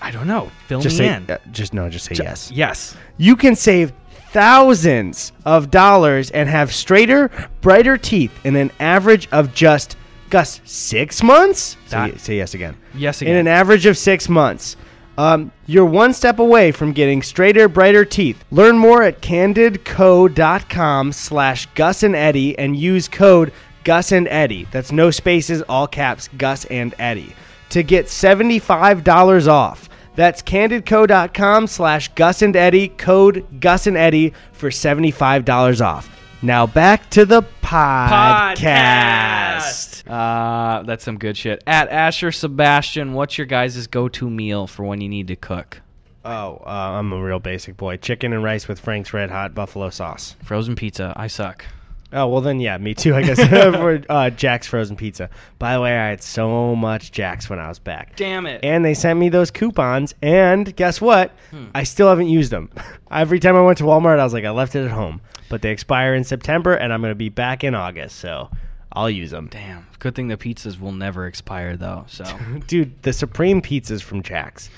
I don't know. Fill just me say, in. Uh, just no, just say just, yes. Yes. You can save thousands of dollars and have straighter, brighter teeth in an average of just Gus six months. Say, say yes again. Yes again. In an average of six months. Um, you're one step away from getting straighter, brighter teeth. Learn more at candidco.com slash Gus and Eddie and use code Gus and Eddie. That's no spaces, all caps, Gus and Eddie. To get seventy-five dollars off. That's candidco.com slash Gus and Eddie, code Gus and Eddie for seventy-five dollars off. Now back to the podcast. podcast. Uh, that's some good shit. At Asher Sebastian, what's your guys' go-to meal for when you need to cook? Oh, uh, I'm a real basic boy. Chicken and rice with Frank's Red Hot buffalo sauce. Frozen pizza. I suck. Oh, well then, yeah, me too, I guess. For, uh, Jack's Frozen Pizza. By the way, I had so much Jack's when I was back. Damn it. And they sent me those coupons, and guess what? Hmm. I still haven't used them. Every time I went to Walmart, I was like, I left it at home. But they expire in September, and I'm going to be back in August, so I'll use them. Damn. Good thing the pizzas will never expire, though. So, dude, the Supreme Pizzas from Jack's.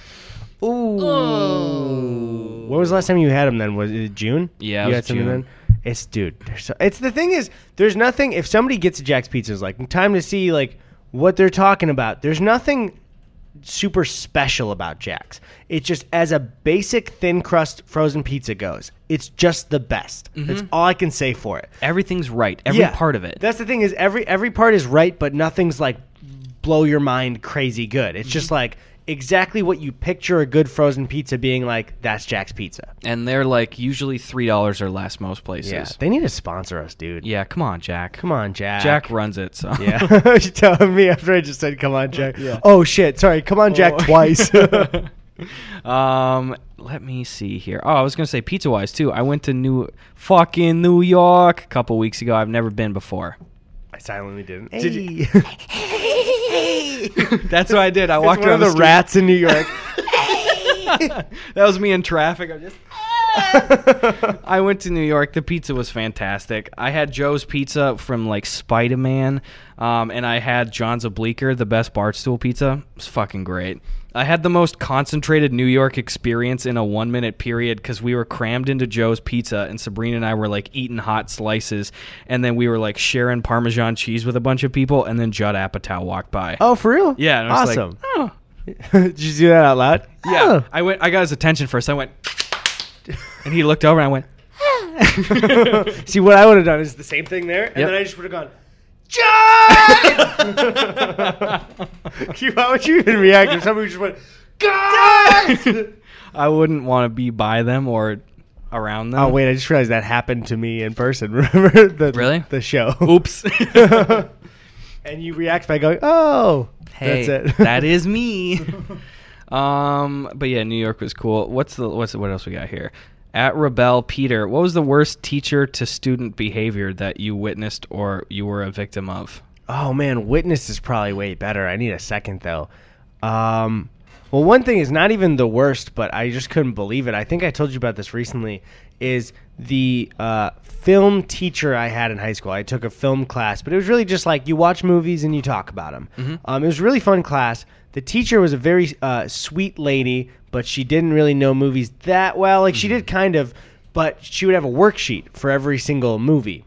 Ooh. Ooh. What was the last time you had them then? Was it June? Yeah, it you was had June. Then? It's dude. So, it's the thing is, there's nothing. If somebody gets a Jack's Pizza, it's like time to see like what they're talking about. There's nothing super special about Jack's. It's just, as a basic thin crust frozen pizza goes, it's just the best. Mm-hmm. That's all I can say for it. Everything's right. Every yeah. part of it. That's the thing, is every every part is right, but nothing's like blow your mind crazy good. It's mm-hmm. just like exactly what you picture a good frozen pizza being like. That's Jack's Pizza. And they're like usually three dollars or less most places. Yeah, they need to sponsor us, dude. Yeah, come on, Jack. Come on, Jack. Jack runs it, so. Yeah. You're telling me after I just said, come on, Jack. Yeah. Oh, shit. Sorry. Come on, Jack, oh. twice. um, let me see here. Oh, I was going to say pizza-wise, too. I went to New fucking New York a couple weeks ago. I've never been before. I silently didn't. Hey. Did you? That's what I did. I walked around the, the rats in New York. That was me in traffic. I just. I went to New York. The pizza was fantastic. I had Joe's Pizza from like Spider-Man, um, and I had John's Bleecker, the best Barstool pizza. It was fucking great. I had the most concentrated New York experience in a one-minute period because we were crammed into Joe's Pizza, and Sabrina and I were, like, eating hot slices, and then we were, like, sharing Parmesan cheese with a bunch of people, and then Judd Apatow walked by. Oh, for real? Yeah. And I was awesome. Like, oh. Did you do that out loud? Yeah. Oh. I went. I got his attention first. I went, and he looked over, and I went, see, what I would have done is the same thing there, and yep. then I just would have gone, John! How would you even react if somebody just went, God! I wouldn't want to be by them or around them. Oh, wait, I just realized that happened to me in person. Remember the, really? The show? Oops. And you react by going, oh, hey, that's it. That is me. Um, but yeah, New York was cool. What's the what's the, what else we got here? At Rebel Peter, what was the worst teacher-to-student behavior that you witnessed or you were a victim of? Oh, man, witness is probably way better. I need a second, though. Um, well, one thing is not even the worst, but I just couldn't believe it. I think I told you about this recently, is the uh, film teacher I had in high school. I took a film class, but it was really just like you watch movies and you talk about them. Mm-hmm. Um, it was a really fun class. The teacher was a very uh, sweet lady, but she didn't really know movies that well. Like, she did kind of, but she would have a worksheet for every single movie.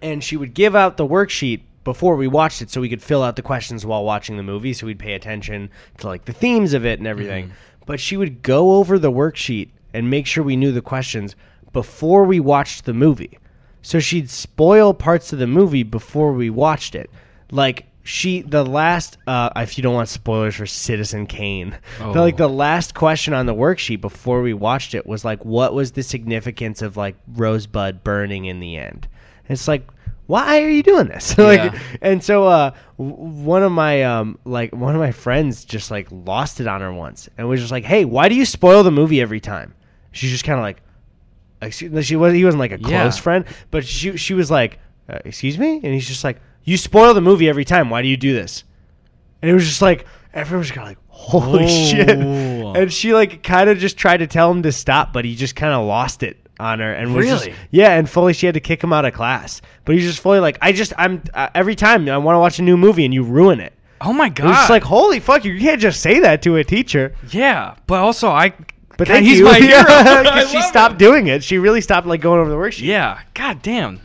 And she would give out the worksheet before we watched it so we could fill out the questions while watching the movie, so we'd pay attention to, like, the themes of it and everything. Mm-hmm. But she would go over the worksheet and make sure we knew the questions before we watched the movie. So she'd spoil parts of the movie before we watched it. Like, She the last uh, if you don't want spoilers for Citizen Kane, oh. but like the last question on the worksheet before we watched it was like, what was the significance of like Rosebud burning in the end? And it's like, why are you doing this? Yeah. Like, and so uh, one of my um, like one of my friends just like lost it on her once and was just like, hey, why do you spoil the movie every time? She's just kind of like, excuse, she was he wasn't like a close yeah. friend, but she she was like, uh, excuse me, and he's just like, you spoil the movie every time. Why do you do this? And it was just like, everyone was kind of like, holy oh. shit. And she like kind of just tried to tell him to stop, but he just kind of lost it on her. And was really? Just, yeah. And fully she had to kick him out of class. But he's just fully like, I just, I'm uh, every time I want to watch a new movie and you ruin it. Oh my God. It was just like, holy fuck, you can't just say that to a teacher. Yeah. But also I... But God, thank he's you. My hero. Because she stopped him. doing it. She really stopped like going over the worksheet. Yeah. God damn.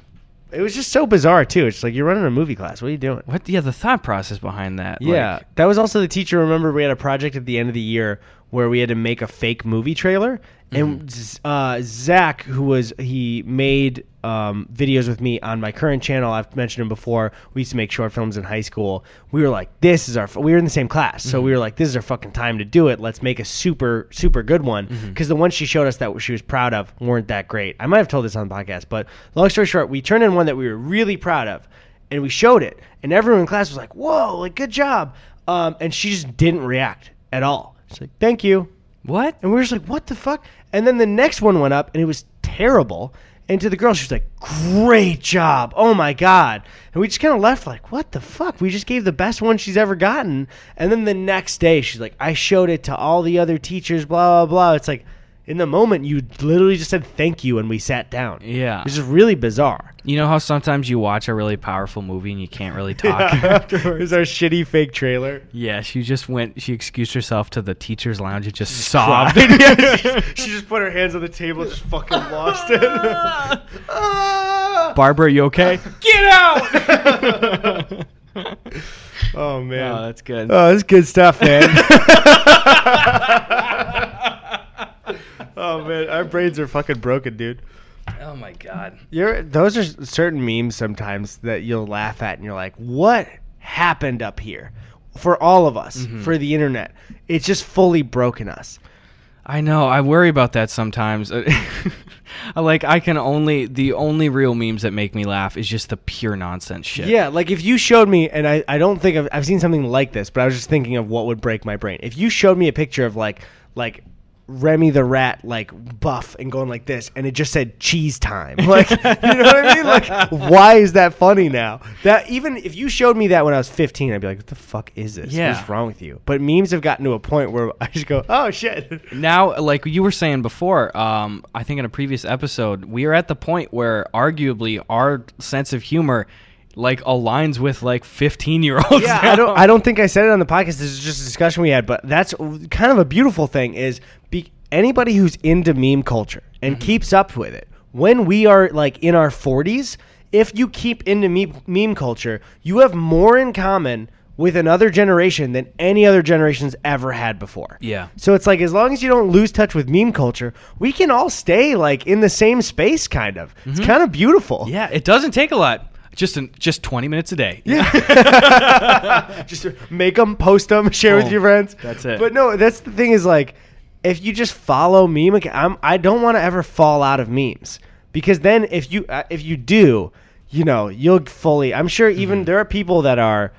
It was just so bizarre, too. It's like, you're running a movie class. What are you doing? What? Yeah, the thought process behind that. Yeah. Like, that was also the teacher. Remember, we had a project at the end of the year where we had to make a fake movie trailer. Mm. And uh, Zach, who was, he made um, videos with me on my current channel. I've mentioned him before. We used to make short films in high school. We were like, this is our, f-. we were in the same class. Mm-hmm. So we were like, this is our fucking time to do it. Let's make a super, super good one. Because mm-hmm. the ones she showed us that she was proud of weren't that great. I might have told this on the podcast, but long story short, we turned in one that we were really proud of. And we showed it. And everyone in class was like, whoa, like, good job. Um, and she just didn't react at all. She's like, thank you. What? And we were just like, what the fuck? And then the next one went up, and it was terrible. And to the girl, she was like, great job. Oh, my God. And we just kind of left like, what the fuck? We just gave the best one she's ever gotten. And then the next day, she's like, I showed it to all the other teachers, blah, blah, blah. It's like, in the moment, you literally just said thank you, and we sat down. Yeah. Which is really bizarre. You know how sometimes you watch a really powerful movie and you can't really talk yeah, afterwards? It was our shitty fake trailer. Yeah, she just went, she excused herself to the teacher's lounge and just she sobbed. Yeah, she, she just put her hands on the table and just fucking lost it. Barbara, you okay? Get out! Oh, man. Oh, that's good. Oh, that's good stuff, man. Oh, man. Our brains are fucking broken, dude. Oh, my God. You're, those are certain memes sometimes that you'll laugh at, and you're like, what happened up here? For all of us, mm-hmm. for the internet. It's just fully broken us. I know. I worry about that sometimes. Like, I can only... The only real memes that make me laugh is just the pure nonsense shit. Yeah, like, if you showed me... And I, I don't think... I've, I've seen something like this, but I was just thinking of what would break my brain. If you showed me a picture of, like, like... Remy the Rat, like, buff and going like this, and it just said cheese time. Like, you know what I mean? Like, why is that funny now? That even if you showed me that when I was fifteen, I'd be like, what the fuck is this? Yeah. What's wrong with you? But memes have gotten to a point where I just go, oh, shit. Now, like you were saying before, um, I think in a previous episode, we are at the point where arguably our sense of humor like aligns with like fifteen year olds. Yeah, now. I don't I don't think I said it on the podcast. This is just a discussion we had, but that's kind of a beautiful thing is be, anybody who's into meme culture and mm-hmm. keeps up with it. When we are like in our forties, if you keep into meme, meme culture, you have more in common with another generation than any other generation's ever had before. Yeah. So it's like, as long as you don't lose touch with meme culture, we can all stay like in the same space kind of. Mm-hmm. It's kind of beautiful. Yeah, it doesn't take a lot. Just an, just twenty minutes a day. Yeah. Just make them, post them, share oh, with your friends. That's it. But no, that's the thing is like, if you just follow meme, I'm, I don't want to ever fall out of memes because then if you uh, if you do, you know, you'll fully. I'm sure even mm-hmm. there are people that are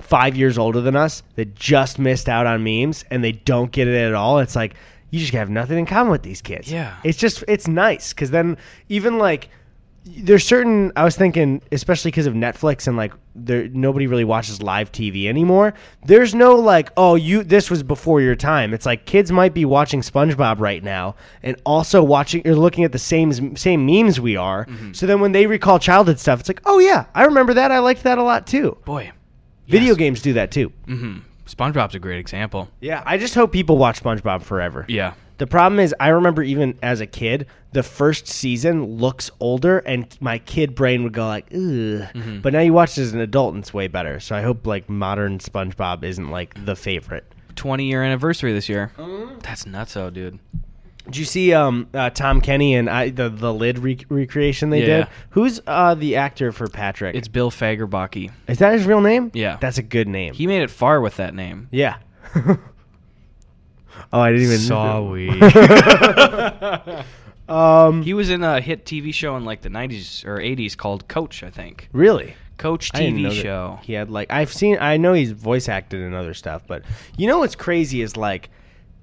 five years older than us that just missed out on memes and they don't get it at all. It's like you just have nothing in common with these kids. Yeah. It's just it's nice because then even like. There's certain, I was thinking, especially because of Netflix and like there, nobody really watches live T V anymore. There's no like, oh, you this was before your time. It's like kids might be watching SpongeBob right now and also watching or looking at the same same memes we are. Mm-hmm. So then when they recall childhood stuff, it's like, oh yeah, I remember that. I liked that a lot too. Boy, video yes. games do that too. Mm-hmm. SpongeBob's a great example. Yeah, I just hope people watch SpongeBob forever. Yeah. The problem is I remember even as a kid, the first season looks older and my kid brain would go like, ugh. Mm-hmm. But now you watch it as an adult and it's way better. So I hope like modern SpongeBob isn't like the favorite. twenty year anniversary this year. Mm. That's nutso, dude. Did you see um, uh, Tom Kenny and I, the, the Lid re- recreation they yeah. did? Who's uh, the actor for Patrick? It's Bill Fagerbakke. Is that his real name? Yeah. That's a good name. He made it far with that name. Yeah. Oh, I didn't even know. um, he was in a hit T V show in like the nineties or eighties called Coach, I think. Really? Coach T V show. He had like I've seen. I know he's voice acted and other stuff, but you know what's crazy is like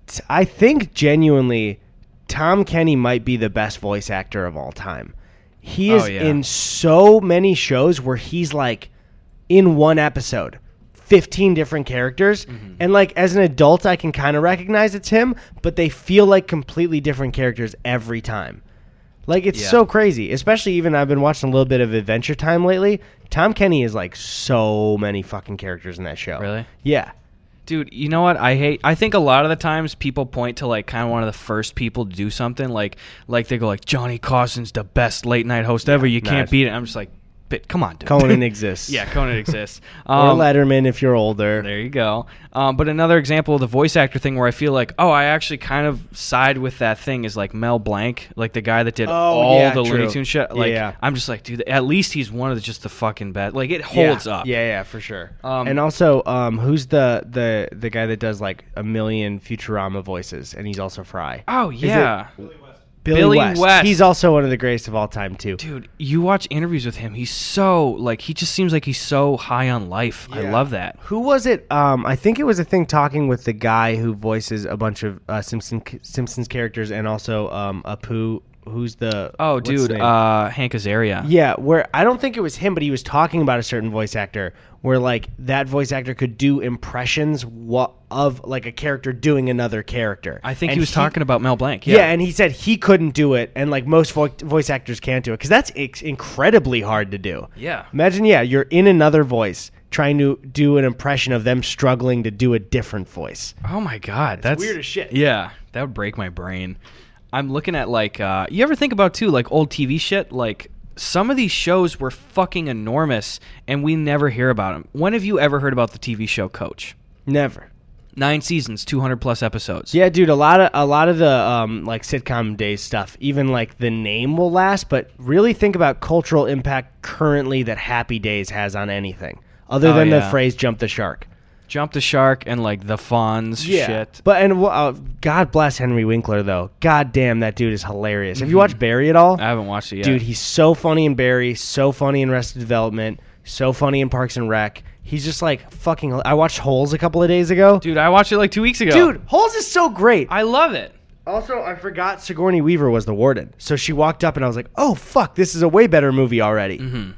t- I think genuinely Tom Kenny might be the best voice actor of all time. He is oh, yeah. in so many shows where he's like in one episode. fifteen different characters mm-hmm. and like as an adult I can kind of recognize it's him but they feel like completely different characters every time. Like it's yeah. so crazy, especially even I've been watching a little bit of Adventure Time lately. Tom Kenny is like so many fucking characters in that show. Really? Yeah. Dude, you know what I hate? I think a lot of the times people point to like kind of one of the first people to do something like like they go like Johnny Carson's the best late night host yeah, ever. You nice. Can't beat it. I'm just like But come on, dude. Conan exists. Yeah, Conan exists. Um, or Letterman if you're older. There you go. Um, but another example of the voice actor thing where I feel like, oh, I actually kind of side with that thing is like Mel Blanc, like the guy that did oh, all yeah, the true. Looney Tunes shit. Like, yeah. I'm just like, dude, at least he's one of the, just the fucking best. Like, it holds yeah. up. Yeah, yeah, for sure. Um, and also, um, who's the, the, the guy that does like a million Futurama voices, and he's also Fry? Oh, yeah. Billy, Billy West. West. He's also one of the greatest of all time, too. Dude, you watch interviews with him. He's so, like, he just seems like he's so high on life. Yeah. I love that. Who was it? Um, I think it was a thing talking with the guy who voices a bunch of uh, Simpson, Simpsons characters and also um, Apu. Who's the... Oh, dude, uh, Hank Azaria. Yeah, where I don't think it was him, but he was talking about a certain voice actor where, like, that voice actor could do impressions wa- of, like, a character doing another character. I think and he was he, talking about Mel Blanc. Yeah. yeah, and he said he couldn't do it, and, like, most vo- voice actors can't do it, because that's ex- incredibly hard to do. Yeah. Imagine, yeah, you're in another voice trying to do an impression of them struggling to do a different voice. Oh, my God. That's, that's weird as shit. Yeah, that would break my brain. I'm looking at, like, uh, you ever think about, too, like, old T V shit? Like, some of these shows were fucking enormous, and we never hear about them. When have you ever heard about the T V show Coach? Never. Nine seasons, two hundred plus episodes. Yeah, dude, a lot of a lot of the um, like sitcom days stuff, even like the name will last, but really think about cultural impact currently that Happy Days has on anything, other than oh, yeah. the phrase jump the shark. Jump the shark and like the Fonz yeah. shit. But and uh, God bless Henry Winkler, though. God damn, that dude is hilarious. Mm-hmm. Have you watched Barry at all? I haven't watched it yet. Dude, he's so funny in Barry, so funny in Arrested Development, so funny in Parks and Rec. He's just like fucking... I watched Holes a couple of days ago. Dude, I watched it like two weeks ago. Dude, Holes is so great. I love it. Also, I forgot Sigourney Weaver was the warden. So she walked up and I was like, oh, fuck, this is a way better movie already. Mm-hmm.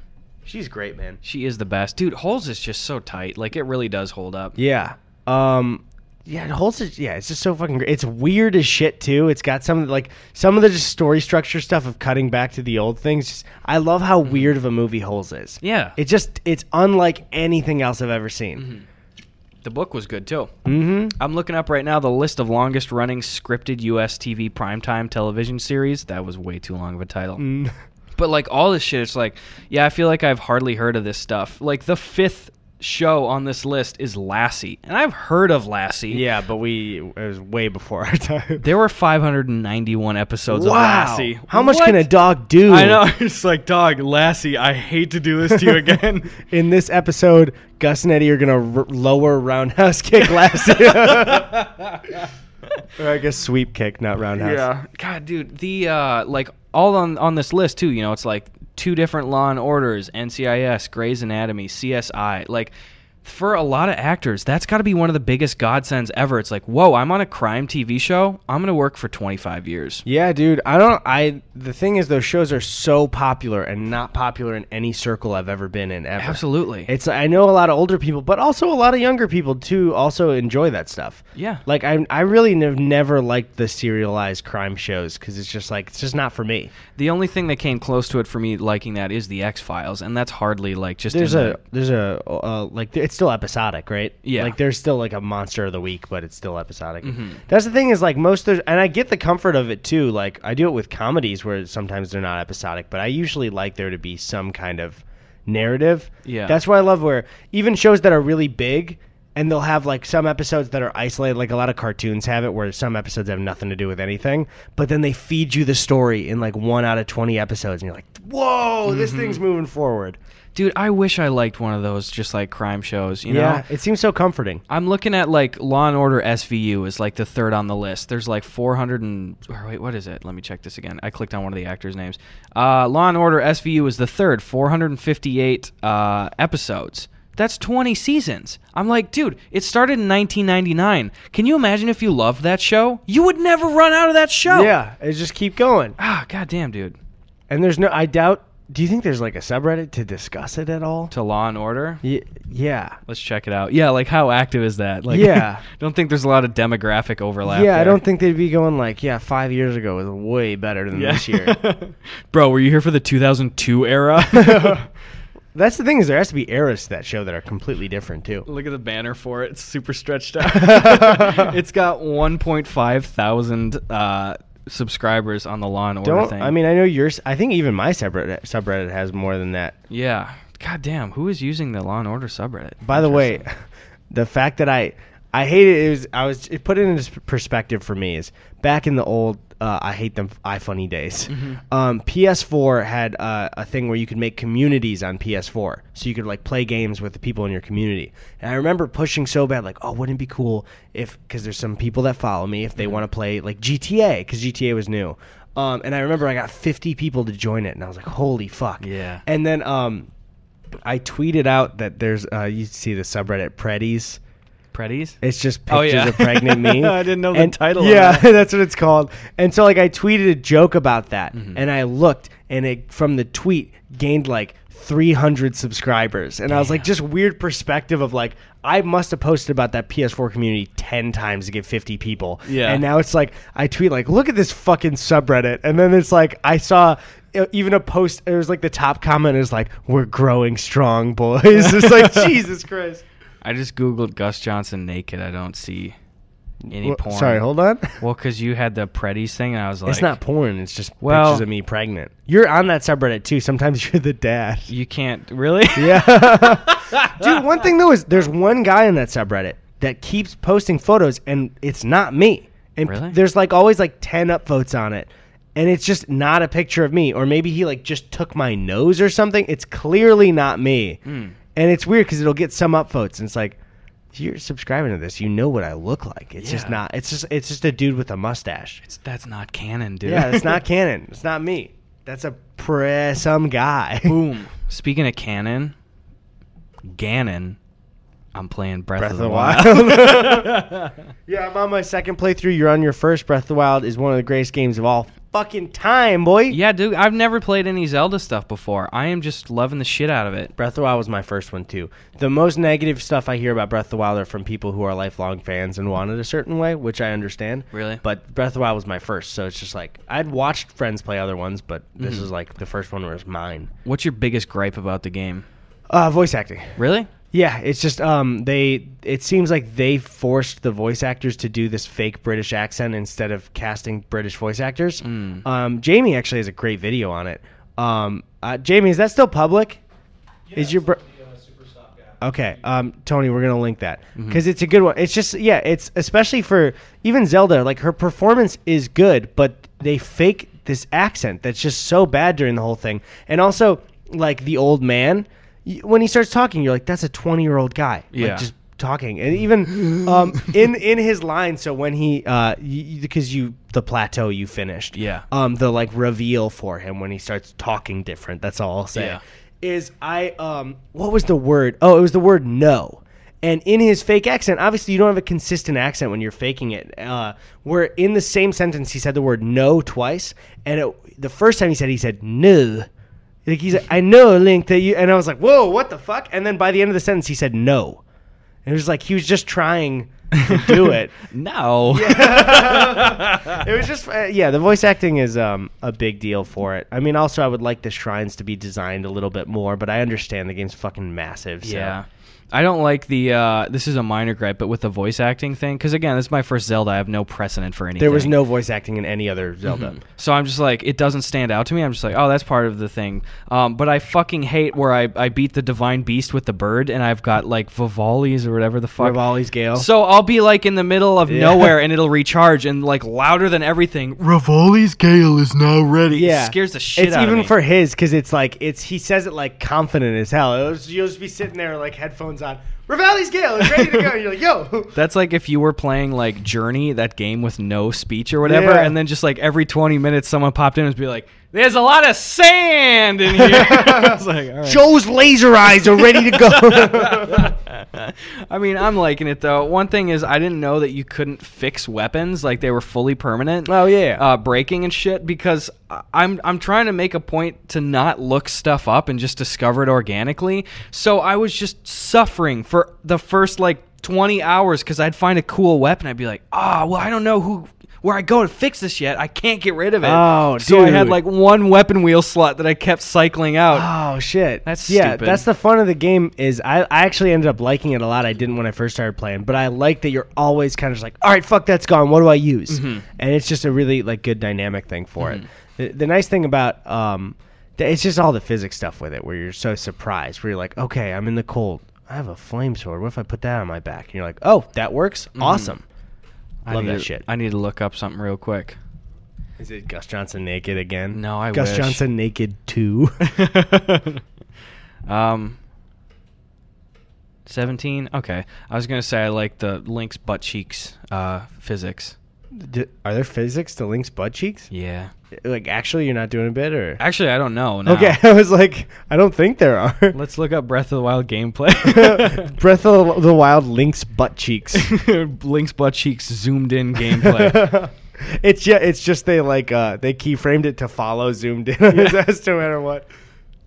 She's great, man. She is the best. Dude, Holes is just so tight. Like, it really does hold up. Yeah. Um... Yeah, Holtz is, yeah, it's just so fucking great. It's weird as shit too. It's got some like some of the just story structure stuff of cutting back to the old things. Just, I love how mm-hmm. weird of a movie Holes is. Yeah. It just it's unlike anything else I've ever seen. Mm-hmm. The book was good too. Mm-hmm. I'm looking up right now the list of longest running scripted U S T V primetime television series. That was way too long of a title. Mm. But like all this shit, it's like, yeah, I feel like I've hardly heard of this stuff. Like the fifth show on this list is Lassie, and I've heard of Lassie. Yeah, but we it was way before our time. There were five hundred ninety-one episodes wow. of Lassie. How much what? can a dog do? I know. It's like, dog, Lassie, I hate to do this to you again. In this episode, Gus and Eddie are going to r- lower roundhouse kick Lassie. Or I guess sweep kick, not roundhouse. Yeah. God, dude, the uh, like all on on this list too. You know, it's like two different Law and Orders, N C I S, Grey's Anatomy, C S I. Like, for a lot of actors, that's got to be one of the biggest godsends ever. It's like, whoa, I'm on a crime T V show. I'm going to work for twenty-five years. Yeah, dude. I don't, I, the thing is, those shows are so popular and not popular in any circle I've ever been in ever. Absolutely. It's, I know a lot of older people, but also a lot of younger people too also enjoy that stuff. Yeah. Like, I, I really have never liked the serialized crime shows because it's just like, it's just not for me. The only thing that came close to it for me liking that is The X-Files, and that's hardly like just, there's a, the, there's a, uh, like, it's, still episodic, right? Yeah. Like there's still like a monster of the week, but it's still episodic. Mm-hmm. That's the thing is like most of, and I get the comfort of it too. Like I do it with comedies where sometimes they're not episodic, but I usually like there to be some kind of narrative. Yeah. That's why I love where even shows that are really big and they'll have like some episodes that are isolated, like a lot of cartoons have it where some episodes have nothing to do with anything, but then they feed you the story in like one out of twenty episodes and you're like, whoa, mm-hmm. this thing's moving forward. Dude, I wish I liked one of those just like crime shows, you know? Yeah, it seems so comforting. I'm looking at like Law and Order S V U is like the third on the list. There's like four hundred and... Or wait, what is it? Let me check this again. I clicked on one of the actors' names. Uh, Law and Order S V U is the third, four hundred fifty-eight uh, episodes. That's twenty seasons. I'm like, dude, it started in nineteen ninety-nine. Can you imagine if you loved that show? You would never run out of that show. Yeah, it just keep going. Ah, goddamn, dude. And there's no... I doubt... Do you think there's like a subreddit to discuss it at all? To Law and Order? Yeah. yeah. Let's check it out. Yeah, like how active is that? Like, yeah. Don't think there's a lot of demographic overlap. Yeah, there. I don't think they'd be going like, yeah, five years ago was way better than yeah. this year. Bro, were you here for the two thousand two era? That's the thing is there has to be eras to that show that are completely different too. Look at the banner for it. It's super stretched out. It's got one point five thousand... Uh, subscribers on the Law and Order Don't, thing. I mean, I know yours. I think even my subreddit, subreddit has more than that. Yeah. God damn. Who is using the Law and Order subreddit? By the way, the fact that I I hate it is I was it put it into perspective for me is back in the old uh, I hate them iFunny days. Mm-hmm. Um, P S four had uh, a thing where you could make communities on P S four, so you could like play games with the people in your community. And I remember pushing so bad, like, oh, wouldn't it be cool if because there's some people that follow me if they mm-hmm. want to play like G T A because G T A was new. Um, and I remember I got fifty people to join it, and I was like, holy fuck. Yeah. And then um, I tweeted out that there's uh, you see the subreddit Preddies. Preddies? It's just pictures oh, yeah. of pregnant me. I didn't know and, the title yeah, of it. Yeah, that's what it's called. And so like I tweeted a joke about that, mm-hmm. and I looked, and it from the tweet gained like three hundred subscribers. And damn. I was like, just weird perspective of like, I must have posted about that P S four community ten times to get fifty people. Yeah. And now it's like, I tweet like, look at this fucking subreddit. And then it's like, I saw... Even a post, it was like the top comment is like, we're growing strong, boys. It's like, Jesus Christ. I just Googled Gus Johnson naked. I don't see any well, porn. Sorry, hold on. Well, because you had the Preddies thing, and I was like... It's not porn. It's just well, pictures of me pregnant. You're on that subreddit, too. Sometimes you're the dad. You can't... Really? Yeah. Dude, one thing, though, is there's one guy on that subreddit that keeps posting photos, and it's not me. And really? There's like always like ten upvotes on it, and it's just not a picture of me. Or maybe he like just took my nose or something. It's clearly not me. Mm. And it's weird because it'll get some upvotes, and it's like... You're subscribing to this. You know what I look like. It's yeah. just not. It's just. It's just a dude with a mustache. It's that's not canon, dude. Yeah, it's not canon. It's not me. That's a pre some guy. Boom. Speaking of canon, Ganon. I'm playing Breath, Breath of the, of the Wild. Wild. Yeah, I'm on my second playthrough. You're on your first. Breath of the Wild is one of the greatest games of all fucking time, boy. Yeah, dude. I've never played any Zelda stuff before. I am just loving the shit out of it. Breath of the Wild was my first one, too. The most negative stuff I hear about Breath of the Wild are from people who are lifelong fans and want it a certain way, which I understand. Really? But Breath of the Wild was my first, so it's just like, I'd watched friends play other ones, but this mm-hmm. is like the first one was mine. What's your biggest gripe about the game? Uh, voice acting. Really? Yeah, it's just um, they. It seems like they forced the voice actors to do this fake British accent instead of casting British voice actors. Mm. Um, Jamie actually has a great video on it. Um, uh, Jamie, is that still public? Yeah, is your br- okay? Um, Tony, we're gonna link that because mm-hmm. it's a good one. It's just yeah, it's especially for even Zelda. Like her performance is good, but they fake this accent that's just so bad during the whole thing. And also like the old man. When he starts talking, you're like, that's a twenty-year-old guy, yeah, like, just talking. And even um, in in his line, so when he uh, y- because you the plateau you finished, yeah, um, the like reveal for him when he starts talking different. That's all I'll say. Yeah. Is I um, what was the word? Oh, it was the word no. And in his fake accent, obviously you don't have a consistent accent when you're faking it. Uh, where in the same sentence he said the word no twice, and it, the first time he said he said no. Like he's like, I know, Link, that you... And I was like, whoa, what the fuck? And then by the end of the sentence, he said no. And it was like, he was just trying to do it. No. Yeah. It was just... Uh, yeah, the voice acting is um, a big deal for it. I mean, also, I would like the shrines to be designed a little bit more, but I understand the game's fucking massive. So. Yeah. I don't like the... Uh, this is a minor gripe, but with the voice acting thing, because, again, this is my first Zelda. I have no precedent for anything. There was no voice acting in any other Zelda. Mm-hmm. So I'm just like, it doesn't stand out to me. I'm just like, oh, that's part of the thing. Um, but I fucking hate where I, I beat the Divine Beast with the bird, and I've got, like, Vivali's or whatever the fuck. Vivali's Gale. So I'll be, like, in the middle of yeah. nowhere, and it'll recharge, and, like, louder than everything, Rivali's Gale is now ready. Yeah. It scares the shit it's out of me. It's even for his, because it's, like, it's he says it, like, confident as hell. It was, you'll just be sitting there, like, headphones on. Rivali's Gale is ready to go. You're like, yo. That's like if you were playing like Journey, that game with no speech or whatever, yeah. and then just like every twenty minutes someone popped in and would be like, there's a lot of sand in here. I was like, all right. Joe's laser eyes are ready to go. I mean, I'm liking it though. One thing is I didn't know that you couldn't fix weapons, like they were fully permanent. Oh yeah. Uh, breaking and shit, because I'm I'm trying to make a point to not look stuff up and just discover it organically. So I was just suffering for For the first like twenty hours because I'd find a cool weapon. I'd be like, ah, oh, well, I don't know who where I go to fix this yet. I can't get rid of it. Oh, so dude. I had like one weapon wheel slot that I kept cycling out. Oh shit, that's yeah. Stupid. That's the fun of the game. Is I, I actually ended up liking it a lot. I didn't when I first started playing, but I like that you're always kind of just like, all right, fuck, that's gone. What do I use? Mm-hmm. And it's just a really like good dynamic thing for mm-hmm. it. The, the nice thing about um, it's just all the physics stuff with it, where you're so surprised, where you're like, okay, I'm in the cold. I have a flame sword. What if I put that on my back? And you're like, oh, that works? Awesome. Mm. Love that to, shit. I need to look up something real quick. Is it Gus Johnson Naked again? No, I Gus wish. Gus Johnson Naked two. um, seventeen? Okay. I was going to say I like the Link's butt cheeks uh, physics. D- are there physics to Link's butt cheeks? Yeah. Like, actually, you're not doing a bit, or? Actually, I don't know. Now. Okay, I was like, I don't think there are. Let's look up Breath of the Wild gameplay. Breath of the Wild Link's butt cheeks. Link's butt cheeks zoomed in gameplay. It's yeah, it's just they like uh, they keyframed it to follow zoomed in on his ass no matter what.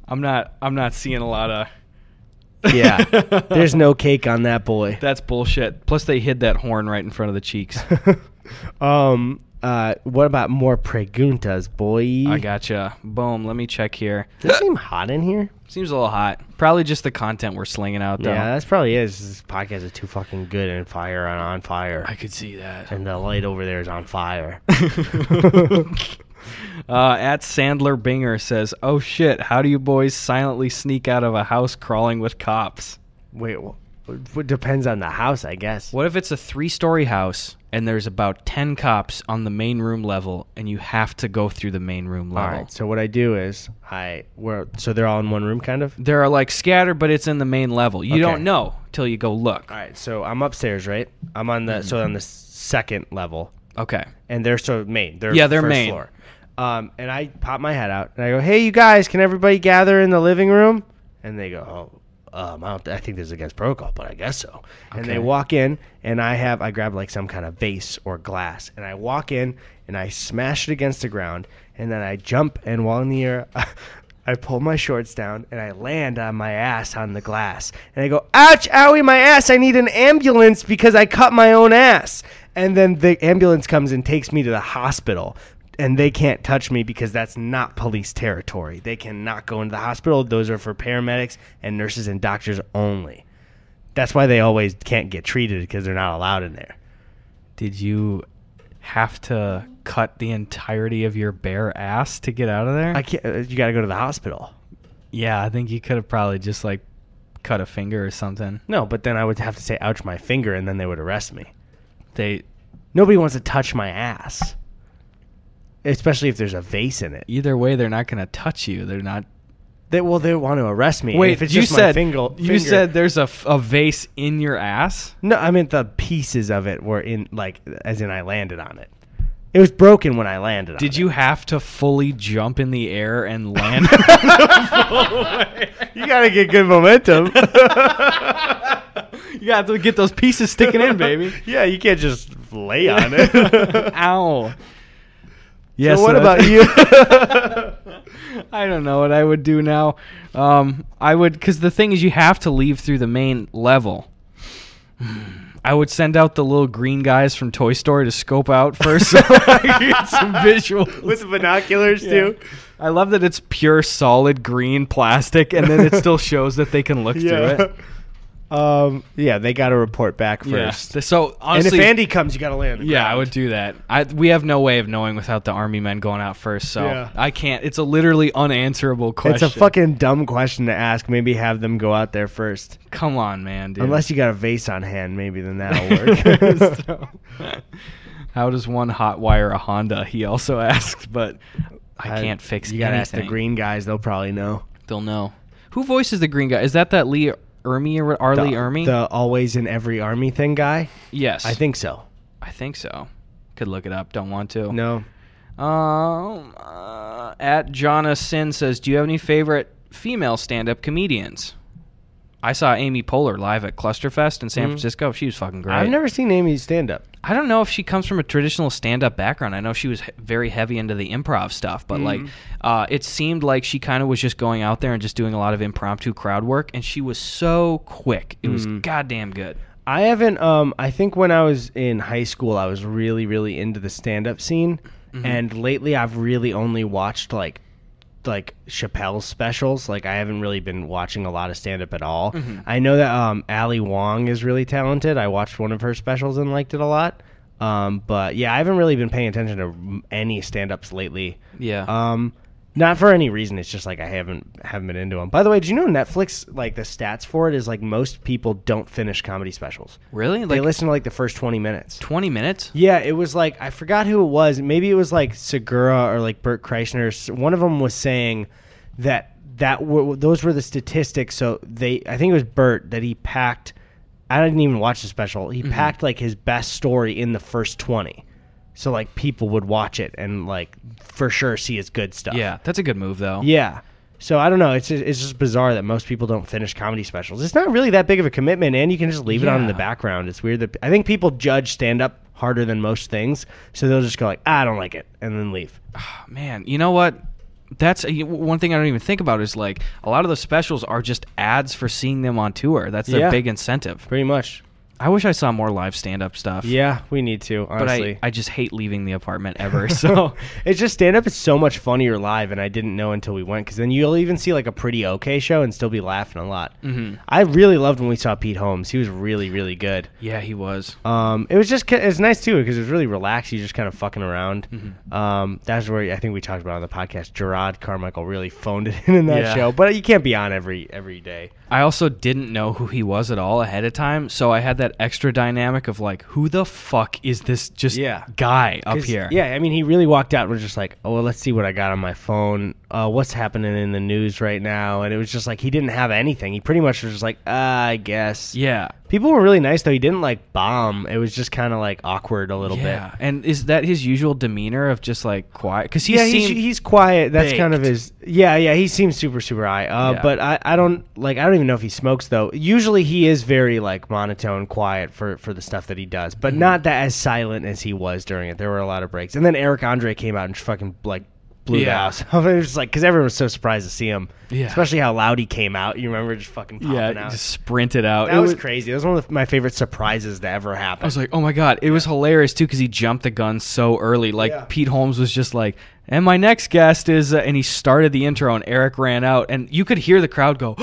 I'm not. I'm not seeing a lot of. Yeah, there's no cake on that boy. That's bullshit. Plus, they hid that horn right in front of the cheeks. um. Uh, what about more preguntas, boy? I gotcha. Boom. Let me check here. Does it seem hot in here? Seems a little hot. Probably just the content we're slinging out, though. Yeah, that's probably is. This podcast is too fucking good and fire and on fire. I could see that. And the light over there is on fire. uh, at Sandler Binger says, oh, shit, how do you boys silently sneak out of a house crawling with cops? Wait, it depends on the house, I guess. What if it's a three-story house? And there's about ten cops on the main room level, and you have to go through the main room level. All right, so what I do is I we're, so they're all in one room, kind of? They're like scattered, but it's in the main level. You okay. don't know till you go look. All right, so I'm upstairs, right? I'm on the mm-hmm. so on the second level. Okay. And they're so main. They're yeah, they're first main. Floor. Um, and I pop my head out, and I go, hey, you guys, can everybody gather in the living room? And they go, oh. Um, I, don't, I think this is against protocol, but I guess so. Okay. And they walk in, and I have I grab like some kind of vase or glass, and I walk in and I smash it against the ground, and then I jump, and while in the air, I pull my shorts down and I land on my ass on the glass, and I go, ouch, owie, my ass! I need an ambulance because I cut my own ass. And then the ambulance comes and takes me to the hospital. And they can't touch me because that's not police territory. They cannot go into the hospital. Those are for paramedics and nurses and doctors only. That's why they always can't get treated because they're not allowed in there. Did you have to cut the entirety of your bare ass to get out of there? I can't. You got to go to the hospital. Yeah, I think you could have probably just like cut a finger or something. No, but then I would have to say, ouch, my finger, and then they would arrest me. They Nobody wants to touch my ass. Especially if there's a vase in it. Either way, they're not going to touch you. They're not. They, well, they want to arrest me. Wait, if it's you just said, my finger, finger. You said there's a, a vase in your ass? No, I meant the pieces of it were in, like, as in I landed on it. It was broken when I landed on it. Did you have to fully jump in the air and land on the full way? You got to get good momentum. You got to get those pieces sticking in, baby. Yeah, you can't just lay on it. Ow. Yeah, so what so about you? I don't know what I would do now. Um, I would, because the thing is, you have to leave through the main level. I would send out the little green guys from Toy Story to scope out first, so I get some visuals with binoculars yeah. too. I love that it's pure solid green plastic, and then it still shows that they can look yeah. through it. Um. Yeah, they got to report back first. Yeah. So honestly, and if Andy comes, you got to land. Yeah, ground. I would do that. I we have no way of knowing without the army men going out first. So yeah. I can't. It's a literally unanswerable question. It's a fucking dumb question to ask. Maybe have them go out there first. Come on, man. Dude. Unless you got a vase on hand, maybe then that'll work. So, how does one hotwire a Honda? He also asked, but I, I can't fix. You got to ask the green guys. They'll probably know. They'll know. Who voices the green guy? Is that that Lee? Ermy or Arlie Ermy? The always in every army thing guy? Yes. I think so. I think so. Could look it up. Don't want to. No. Um, uh, at Jonna Sin says, do you have any favorite female stand-up comedians? I saw Amy Poehler live at Clusterfest in San mm-hmm. Francisco. She was fucking great. I've never seen Amy's stand-up. I don't know if she comes from a traditional stand-up background. I know she was very heavy into the improv stuff, but mm-hmm. like, uh, it seemed like she kind of was just going out there and just doing a lot of impromptu crowd work, and she was so quick. It mm-hmm. was goddamn good. I haven't. Um, I think when I was in high school, I was really, really into the stand-up scene, mm-hmm. and lately I've really only watched like. like Chappelle's specials. Like I haven't really been watching a lot of stand-up at all. Mm-hmm. I know that um Ali Wong is really talented. I watched one of her specials and liked it a lot. Um but yeah, I haven't really been paying attention to any stand-ups lately. Yeah. Um not for any reason. It's just like I haven't haven't been into them. By the way, do you know Netflix, like the stats for it is like most people don't finish comedy specials. Really? They like, listen to like the first twenty minutes. twenty minutes? Yeah, it was like, I forgot who it was. Maybe it was like Segura or like Bert Kreischer. One of them was saying that, that were, those were the statistics. So they, I think it was Bert that he packed, I didn't even watch the special. He mm-hmm. packed like his best story in the first twenty. So, like, people would watch it and, like, for sure see his good stuff. Yeah, that's a good move, though. Yeah. So, I don't know. It's just, it's just bizarre that most people don't finish comedy specials. It's not really that big of a commitment, and you can just leave yeah. it on in the background. It's weird that I think people judge stand-up harder than most things, so they'll just go like, ah, I don't like it, and then leave. Oh, man, you know what? That's a, one thing I don't even think about is, like, a lot of those specials are just ads for seeing them on tour. That's their yeah, big incentive. Pretty much. I wish I saw more live stand-up stuff. Yeah, we need to, honestly. But I, I just hate leaving the apartment ever, so... It's just stand-up is so much funnier live, and I didn't know until we went, because then you'll even see, like, a pretty okay show and still be laughing a lot. Mm-hmm. I really loved when we saw Pete Holmes. He was really, really good. Yeah, he was. Um, It was just... It was nice, too, because it was really relaxed. You're just kind of fucking around. Mm-hmm. Um, That's where I think we talked about on the podcast. Gerard Carmichael really phoned it in in that yeah. show, but you can't be on every every day. I also didn't know who he was at all ahead of time, so I had that extra dynamic of like, who the fuck is this just yeah. guy up here? Yeah, I mean, he really walked out and was just like, oh, well, let's see what I got on my phone. Uh, what's happening in the news right now? And it was just like, he didn't have anything. He pretty much was just like, uh, I guess. Yeah. People were really nice, though. He didn't like bomb. It was just kind of like awkward a little yeah. bit. Yeah. And is that his usual demeanor of just like quiet? Because he yeah, he's, he's quiet. That's baked. Kind of his. Yeah, yeah. He seems super, super high. Uh, yeah. But I, I don't like. I don't even know if he smokes, though. Usually he is very like monotone, quiet for, for the stuff that he does, but mm-hmm. not that as silent as he was during it. There were a lot of breaks. And then Eric Andre came out and fucking like. Blew yeah. the house. I was just like, because everyone was so surprised to see him, yeah. especially how loud he came out. You remember just fucking popping yeah, out, just sprinted out. That it was, was crazy. That was one of the, my favorite surprises to ever happen. I was like, oh my god, it yeah. was hilarious too because he jumped the gun so early. Like yeah. Pete Holmes was just like, and my next guest is, uh, and he started the intro, and Eric ran out, and you could hear the crowd go,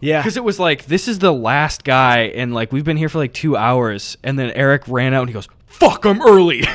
yeah, because it was like, this is the last guy, and like we've been here for like two hours, and then Eric ran out, and he goes, fuck, I'm early. Yeah, yeah.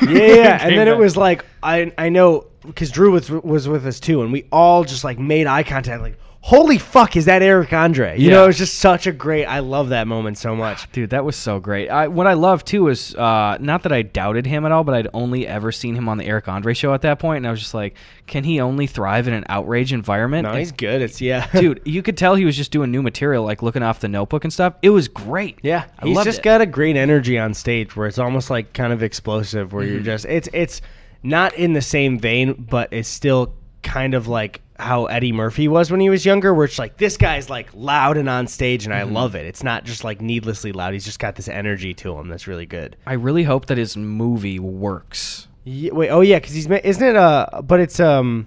and, and then back. It was like, I I know. Because Drew was was with us too, and we all just like made eye contact, like, holy fuck, is that Eric Andre? You yeah. know, it was just such a great, I love that moment so much. Dude, that was so great. I, what I love too is, uh, not that I doubted him at all, but I'd only ever seen him on the Eric Andre show at that point, and I was just like, can he only thrive in an outrage environment? No, and he's good. It's, yeah. Dude, you could tell he was just doing new material, like looking off the Notebook and stuff. It was great. Yeah. I he's loved just it. Got a great energy on stage where it's almost like kind of explosive, where mm-hmm. you're just, it's, it's, not in the same vein, but it's still kind of like how Eddie Murphy was when he was younger, where it's like, this guy's like loud and on stage, and mm-hmm. I love it. It's not just like needlessly loud. He's just got this energy to him that's really good. I really hope that his movie works. Yeah, wait, oh yeah, because he's isn't it? Uh, but it's um,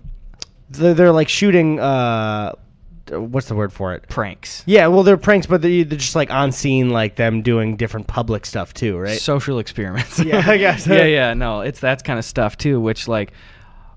they're, they're like shooting uh. What's the word for it? Pranks. Yeah, well, they're pranks, but they're, they're just like on scene, like them doing different public stuff too, right? Social experiments. Yeah, I guess. Yeah, yeah, no, it's that kind of stuff too, which like,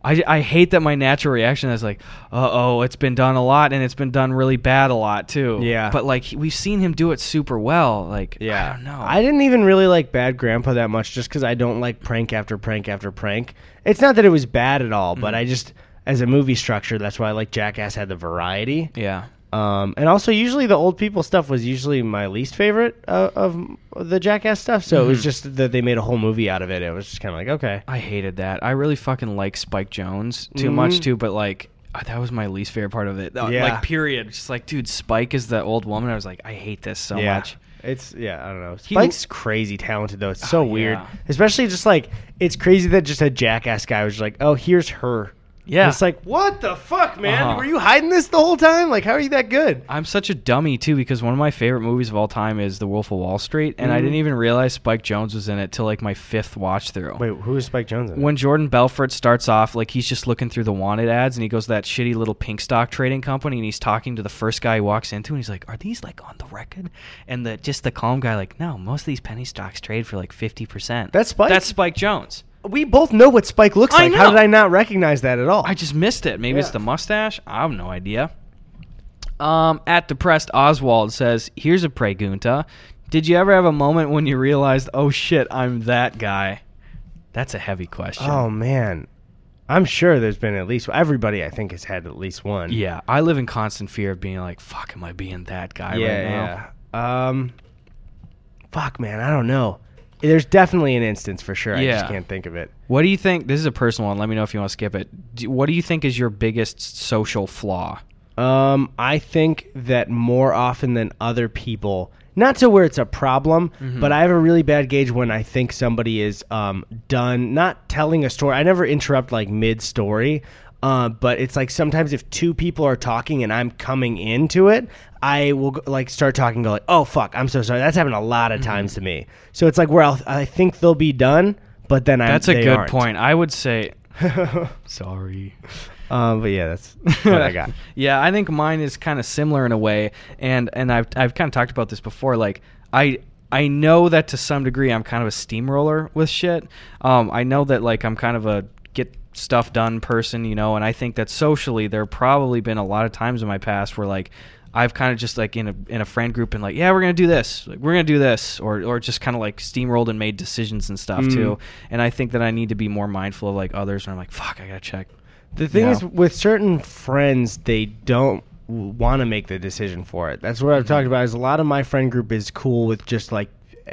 I, I hate that my natural reaction is like, uh-oh, it's been done a lot, and it's been done really bad a lot too. Yeah. But like, we've seen him do it super well. Like, yeah. I don't know. I didn't even really like Bad Grandpa that much just because I don't like prank after prank after prank. It's not that it was bad at all, mm-hmm. but I just... As a movie structure, that's why I like Jackass had the variety. Yeah. Um, and also, usually the old people stuff was usually my least favorite uh, of the Jackass stuff. So mm-hmm. it was just that they made a whole movie out of it. It was just kind of like, okay. I hated that. I really fucking like Spike Jonze too mm-hmm. much too, but like... That was my least favorite part of it. Yeah. Like, period. Just like, dude, Spike is the old woman. I was like, I hate this so yeah. much. It's, yeah, I don't know. Spike's he, crazy talented, though. It's so oh, weird. Yeah. Especially just like, it's crazy that just a Jackass guy was just like, oh, here's her. Yeah. And it's like, what the fuck, man? Uh-huh. Were you hiding this the whole time? Like, how are you that good? I'm such a dummy, too, because one of my favorite movies of all time is The Wolf of Wall Street, and mm-hmm. I didn't even realize Spike Jonze was in it till like my fifth watch through. Wait, who is Spike Jonze in? When Jordan Belfort starts off, like, he's just looking through the wanted ads, and he goes to that shitty little pink stock trading company, and he's talking to the first guy he walks into, and he's like, are these, like, on the record? And the just the calm guy, like, no, most of these penny stocks trade for, like, fifty percent. That's Spike? That's Spike Jonze. We both know what Spike looks like. How did I not recognize that at all? I just missed it. Maybe yeah. it's the mustache. I have no idea. Um, at Depressed Oswald says, here's a pregunta. Did you ever have a moment when you realized, oh, shit, I'm that guy? That's a heavy question. Oh, man. I'm sure there's been at least... Everybody, I think, has had at least one. Yeah. I live in constant fear of being like, fuck, am I being that guy yeah, right now? Yeah. Um, fuck, man. I don't know. There's definitely an instance for sure. Yeah. I just can't think of it. What do you think? This is a personal one. Let me know if you want to skip it. Do, what do you think is your biggest social flaw? Um, I think that more often than other people, not to where it's a problem, mm-hmm. but I have a really bad gauge when I think somebody is um, done, not telling a story. I never interrupt like mid-story. Uh, but it's like sometimes if two people are talking and I'm coming into it, I will like start talking and go like, oh, fuck, I'm so sorry. That's happened a lot of times mm-hmm. to me. So it's like where I'll, I think they'll be done, but then I That's a good aren't. Point. I would say, sorry. Um, but yeah, that's what I got. Yeah, I think mine is kind of similar in a way. And, and I've, I've kind of talked about this before. Like I... I know that to some degree I'm kind of a steamroller with shit. Um, I know that like I'm kind of a get stuff done person, you know, and I think that socially there have probably been a lot of times in my past where like I've kind of just like in a in a friend group and like, yeah, we're gonna do this, like, we're gonna do this, or or just kind of like steamrolled and made decisions and stuff mm. too. And I think that I need to be more mindful of like others. And I'm like, fuck, I gotta check. The thing you know? is, with certain friends, they don't want to make the decision for it. That's what I've talked about. Is a lot of my friend group is cool with just like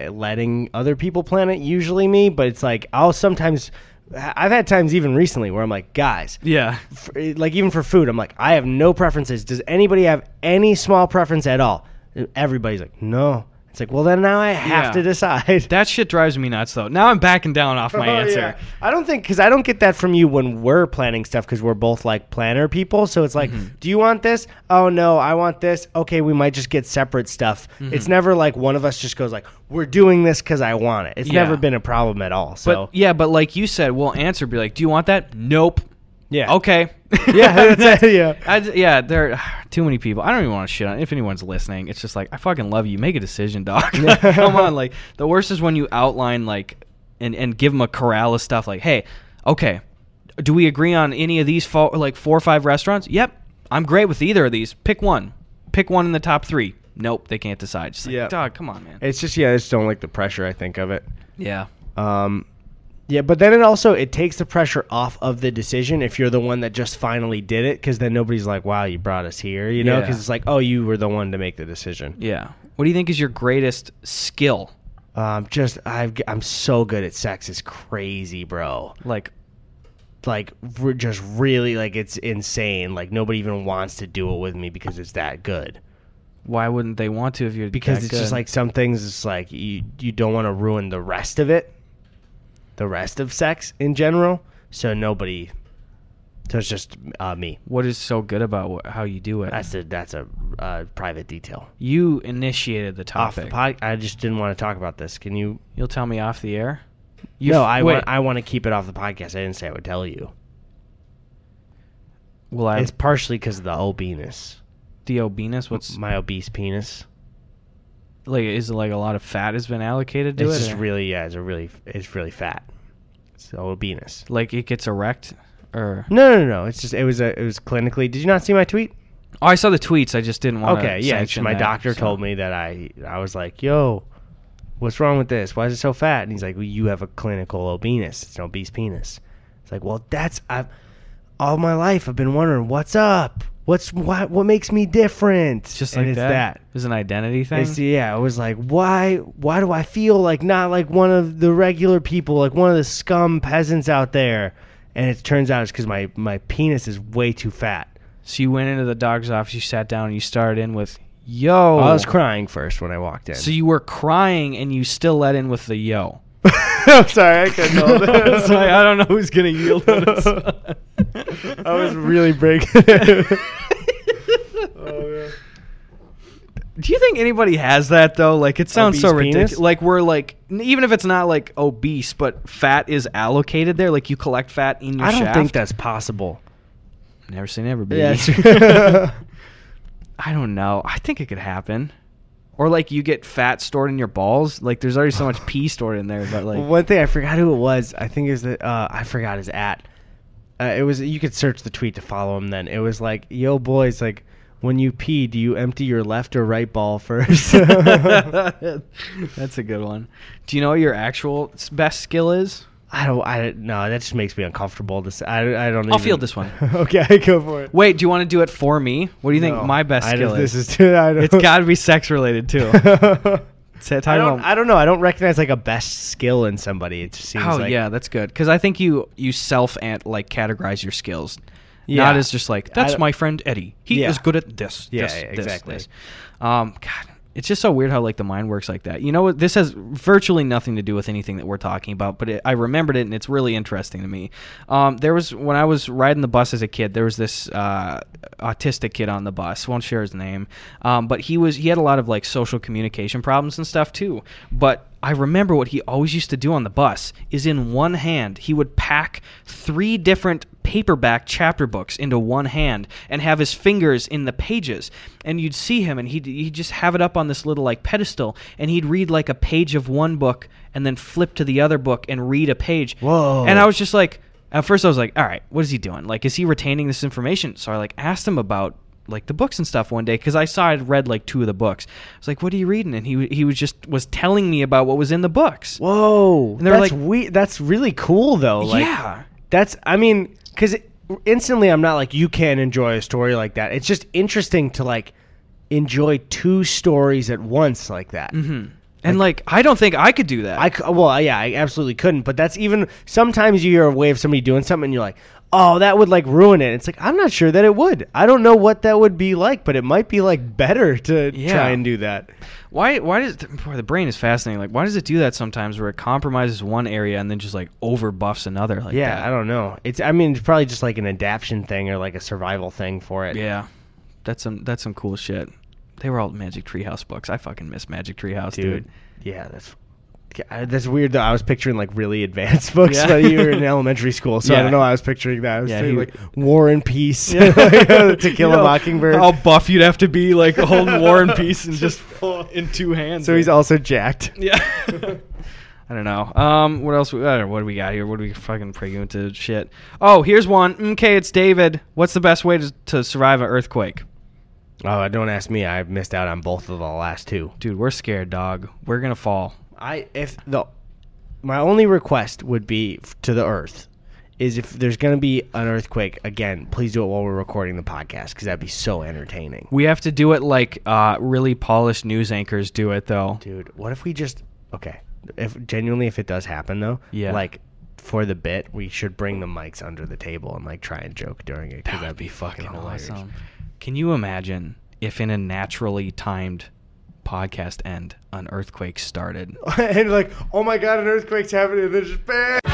letting other people plan it. Usually me, but it's like I'll sometimes. I've had times even recently where I'm like, guys, yeah, f- like even for food, I'm like, I have no preferences. Does anybody have any small preference at all? And everybody's like, no. It's like, well, then now I have yeah. to decide. That shit drives me nuts, though. Now I'm backing down off my oh, answer. Yeah. I don't think, because I don't get that from you when we're planning stuff, because we're both like planner people. So it's like, mm-hmm. do you want this? Oh, no, I want this. Okay, we might just get separate stuff. Mm-hmm. It's never like one of us just goes like, we're doing this because I want it. It's yeah. never been a problem at all. So but, yeah, but like you said, we'll answer, be like, do you want that? Nope. Yeah. Okay. Yeah. That's, yeah. I, yeah. There are too many people. I don't even want to shit on it. If anyone's listening, it's just like, I fucking love you. Make a decision, doc. Like, come on. Like, the worst is when you outline, like, and, and give them a corral of stuff like, hey, okay, do we agree on any of these fo- like four or five restaurants? Yep. I'm great with either of these. Pick one. Pick one in the top three. Nope. They can't decide. Just like, yeah. Dog, come on, man. It's just, yeah, I just don't like the pressure, I think, of it. Yeah. Um, Yeah, but then it also, it takes the pressure off of the decision if you're the one that just finally did it, because then nobody's like, wow, you brought us here, you know, because yeah. it's like, oh, you were the one to make the decision. Yeah. What do you think is your greatest skill? Um, just, I've, I'm so good at sex. It's crazy, bro. Like, like we're just really, like, it's insane. Like, nobody even wants to do it with me because it's that good. Why wouldn't they want to if you're Because that it's good? Just like some things, it's like you, you don't want to ruin the rest of it. The rest of sex in general, so nobody. So it's just uh, me. What is so good about wh- how you do it? That's a that's a uh, private detail. You initiated the topic. Off the pod, I just didn't want to talk about this. Can you? You'll tell me off the air. You no, f- I wait. want I want to keep it off the podcast. I didn't say I would tell you. Well, I. It's partially because of the obeness. The obeness. What's my obese penis? Like, is it like a lot of fat has been allocated to it's it? It's just or? really, yeah, it's a really, it's really fat. It's obeness. Like it gets erect, or no, no, no. It's just it was a, it was clinically. Did you not see my tweet? Oh, I saw the tweets. I just didn't want. Okay, to yeah. It's my that, doctor so. told me that I, I was like, yo, what's wrong with this? Why is it so fat? And he's like, well, you have a clinical obeness. It's an obese penis. It's like, well, that's I've all my life I've been wondering what's up. What's what? What makes me different? Just like and it's that. that. It's an identity thing. It's, yeah, I was like, why? Why do I feel like not like one of the regular people, like one of the scum peasants out there? And it turns out it's because my my penis is way too fat. So you went into the doctor's office, you sat down, and you started in with, "Yo." I was crying first when I walked in. So you were crying, and you still let in with the "Yo." I'm sorry, I couldn't hold it. Sorry, I don't know who's gonna yield on this. I was really breaking it. Oh, man. Do you think anybody has that though? Like, it sounds obese so ridiculous. Like, we're like, even if it's not like obese, but fat is allocated there. Like, you collect fat in your. I don't shaft. think that's possible. Never say never, baby. Yeah, I don't know. I think it could happen. Or, like, you get fat stored in your balls. Like, there's already so much pee stored in there. But like, one thing, I forgot who it was. I think is that uh, I forgot his at. Uh, it was, you could search the tweet to follow him then. It was like, yo, boys, like, when you pee, do you empty your left or right ball first? That's a good one. Do you know what your actual best skill is? I don't, I don't, no, that just makes me uncomfortable to say. I, I don't I'll even, field this one. Okay, go for it. Wait, do you want to do it for me? What do you no, think my best I skill is? This is too, I don't. It's got to be sex related too. I don't, about, I don't know. I don't recognize like a best skill in somebody. It just seems oh, like. Oh, yeah, that's good. Because I think you, you self and like categorize your skills. Yeah. Not as just like, that's my friend Eddie. He yeah. is good at this. Yeah, this, yeah exactly. This, this. Um, God. It's just so weird how like the mind works like that. You know what? This has virtually nothing to do with anything that we're talking about, but it, I remembered it and it's really interesting to me. Um, there was when I was riding the bus as a kid, there was this uh, autistic kid on the bus. Won't share his name, um, but he was he had a lot of like social communication problems and stuff too. But I remember what he always used to do on the bus is in one hand, he would pack three different paperback chapter books into one hand and have his fingers in the pages. And you'd see him and he'd, he'd just have it up on this little like pedestal and he'd read like a page of one book and then flip to the other book and read a page. Whoa. And I was just like, at first I was like, all right, what is he doing? Like, is he retaining this information? So I like asked him about like the books and stuff one day, because I saw I'd read like two of the books. I was like, what are you reading? And he he was just was telling me about what was in the books. Whoa. And they that's were like, we- that's really cool though. Like, yeah. That's, I mean, because instantly I'm not like, you can't enjoy a story like that. It's just interesting to like enjoy two stories at once like that. Mm-hmm. And, like, like, I don't think I could do that. I, well, yeah, I absolutely couldn't. But that's even – sometimes you hear a wave of somebody doing something and you're like, oh, that would, like, ruin it. It's like, I'm not sure that it would. I don't know what that would be like, but it might be, like, better to yeah. try and do that. Why Why does – boy, the brain is fascinating. Like, why does it do that sometimes where it compromises one area and then just, like, overbuffs another like yeah, that? Yeah, I don't know. It's I mean, it's probably just, like, an adaption thing or, like, a survival thing for it. Yeah. That's some, that's some cool shit. They were all Magic Treehouse books. I fucking miss Magic Treehouse, dude. dude. Yeah, that's that's weird, though. I was picturing, like, really advanced books, yeah. but you were in elementary school, so yeah. I don't know why I was picturing that. I was yeah, thinking, like, War and Peace, yeah. To Kill you a know, Mockingbird. How buff you'd have to be, like, holding War and Peace and just in two hands. So dude. He's also jacked. Yeah. I don't know. Um, what else? We, I don't know, what do we got here? What do we fucking prig into shit? Oh, here's one. Okay, it's David. What's the best way to, to survive an earthquake? Oh, don't ask me. I missed out on both of the last two. Dude, we're scared, dog. We're going to fall. I if the My only request would be to the earth is if there's going to be an earthquake, again, please do it while we're recording the podcast because that'd be so entertaining. We have to do it like uh, really polished news anchors do it, though. Dude, what if we just... Okay. If genuinely, if it does happen, though, yeah. like... For the bit, we should bring the mics under the table and like try and joke during it because that that'd be, be fucking hilarious. Awesome. Can you imagine if in a naturally timed podcast end, an earthquake started? And like, oh my God, an earthquake's happening. There's just bang.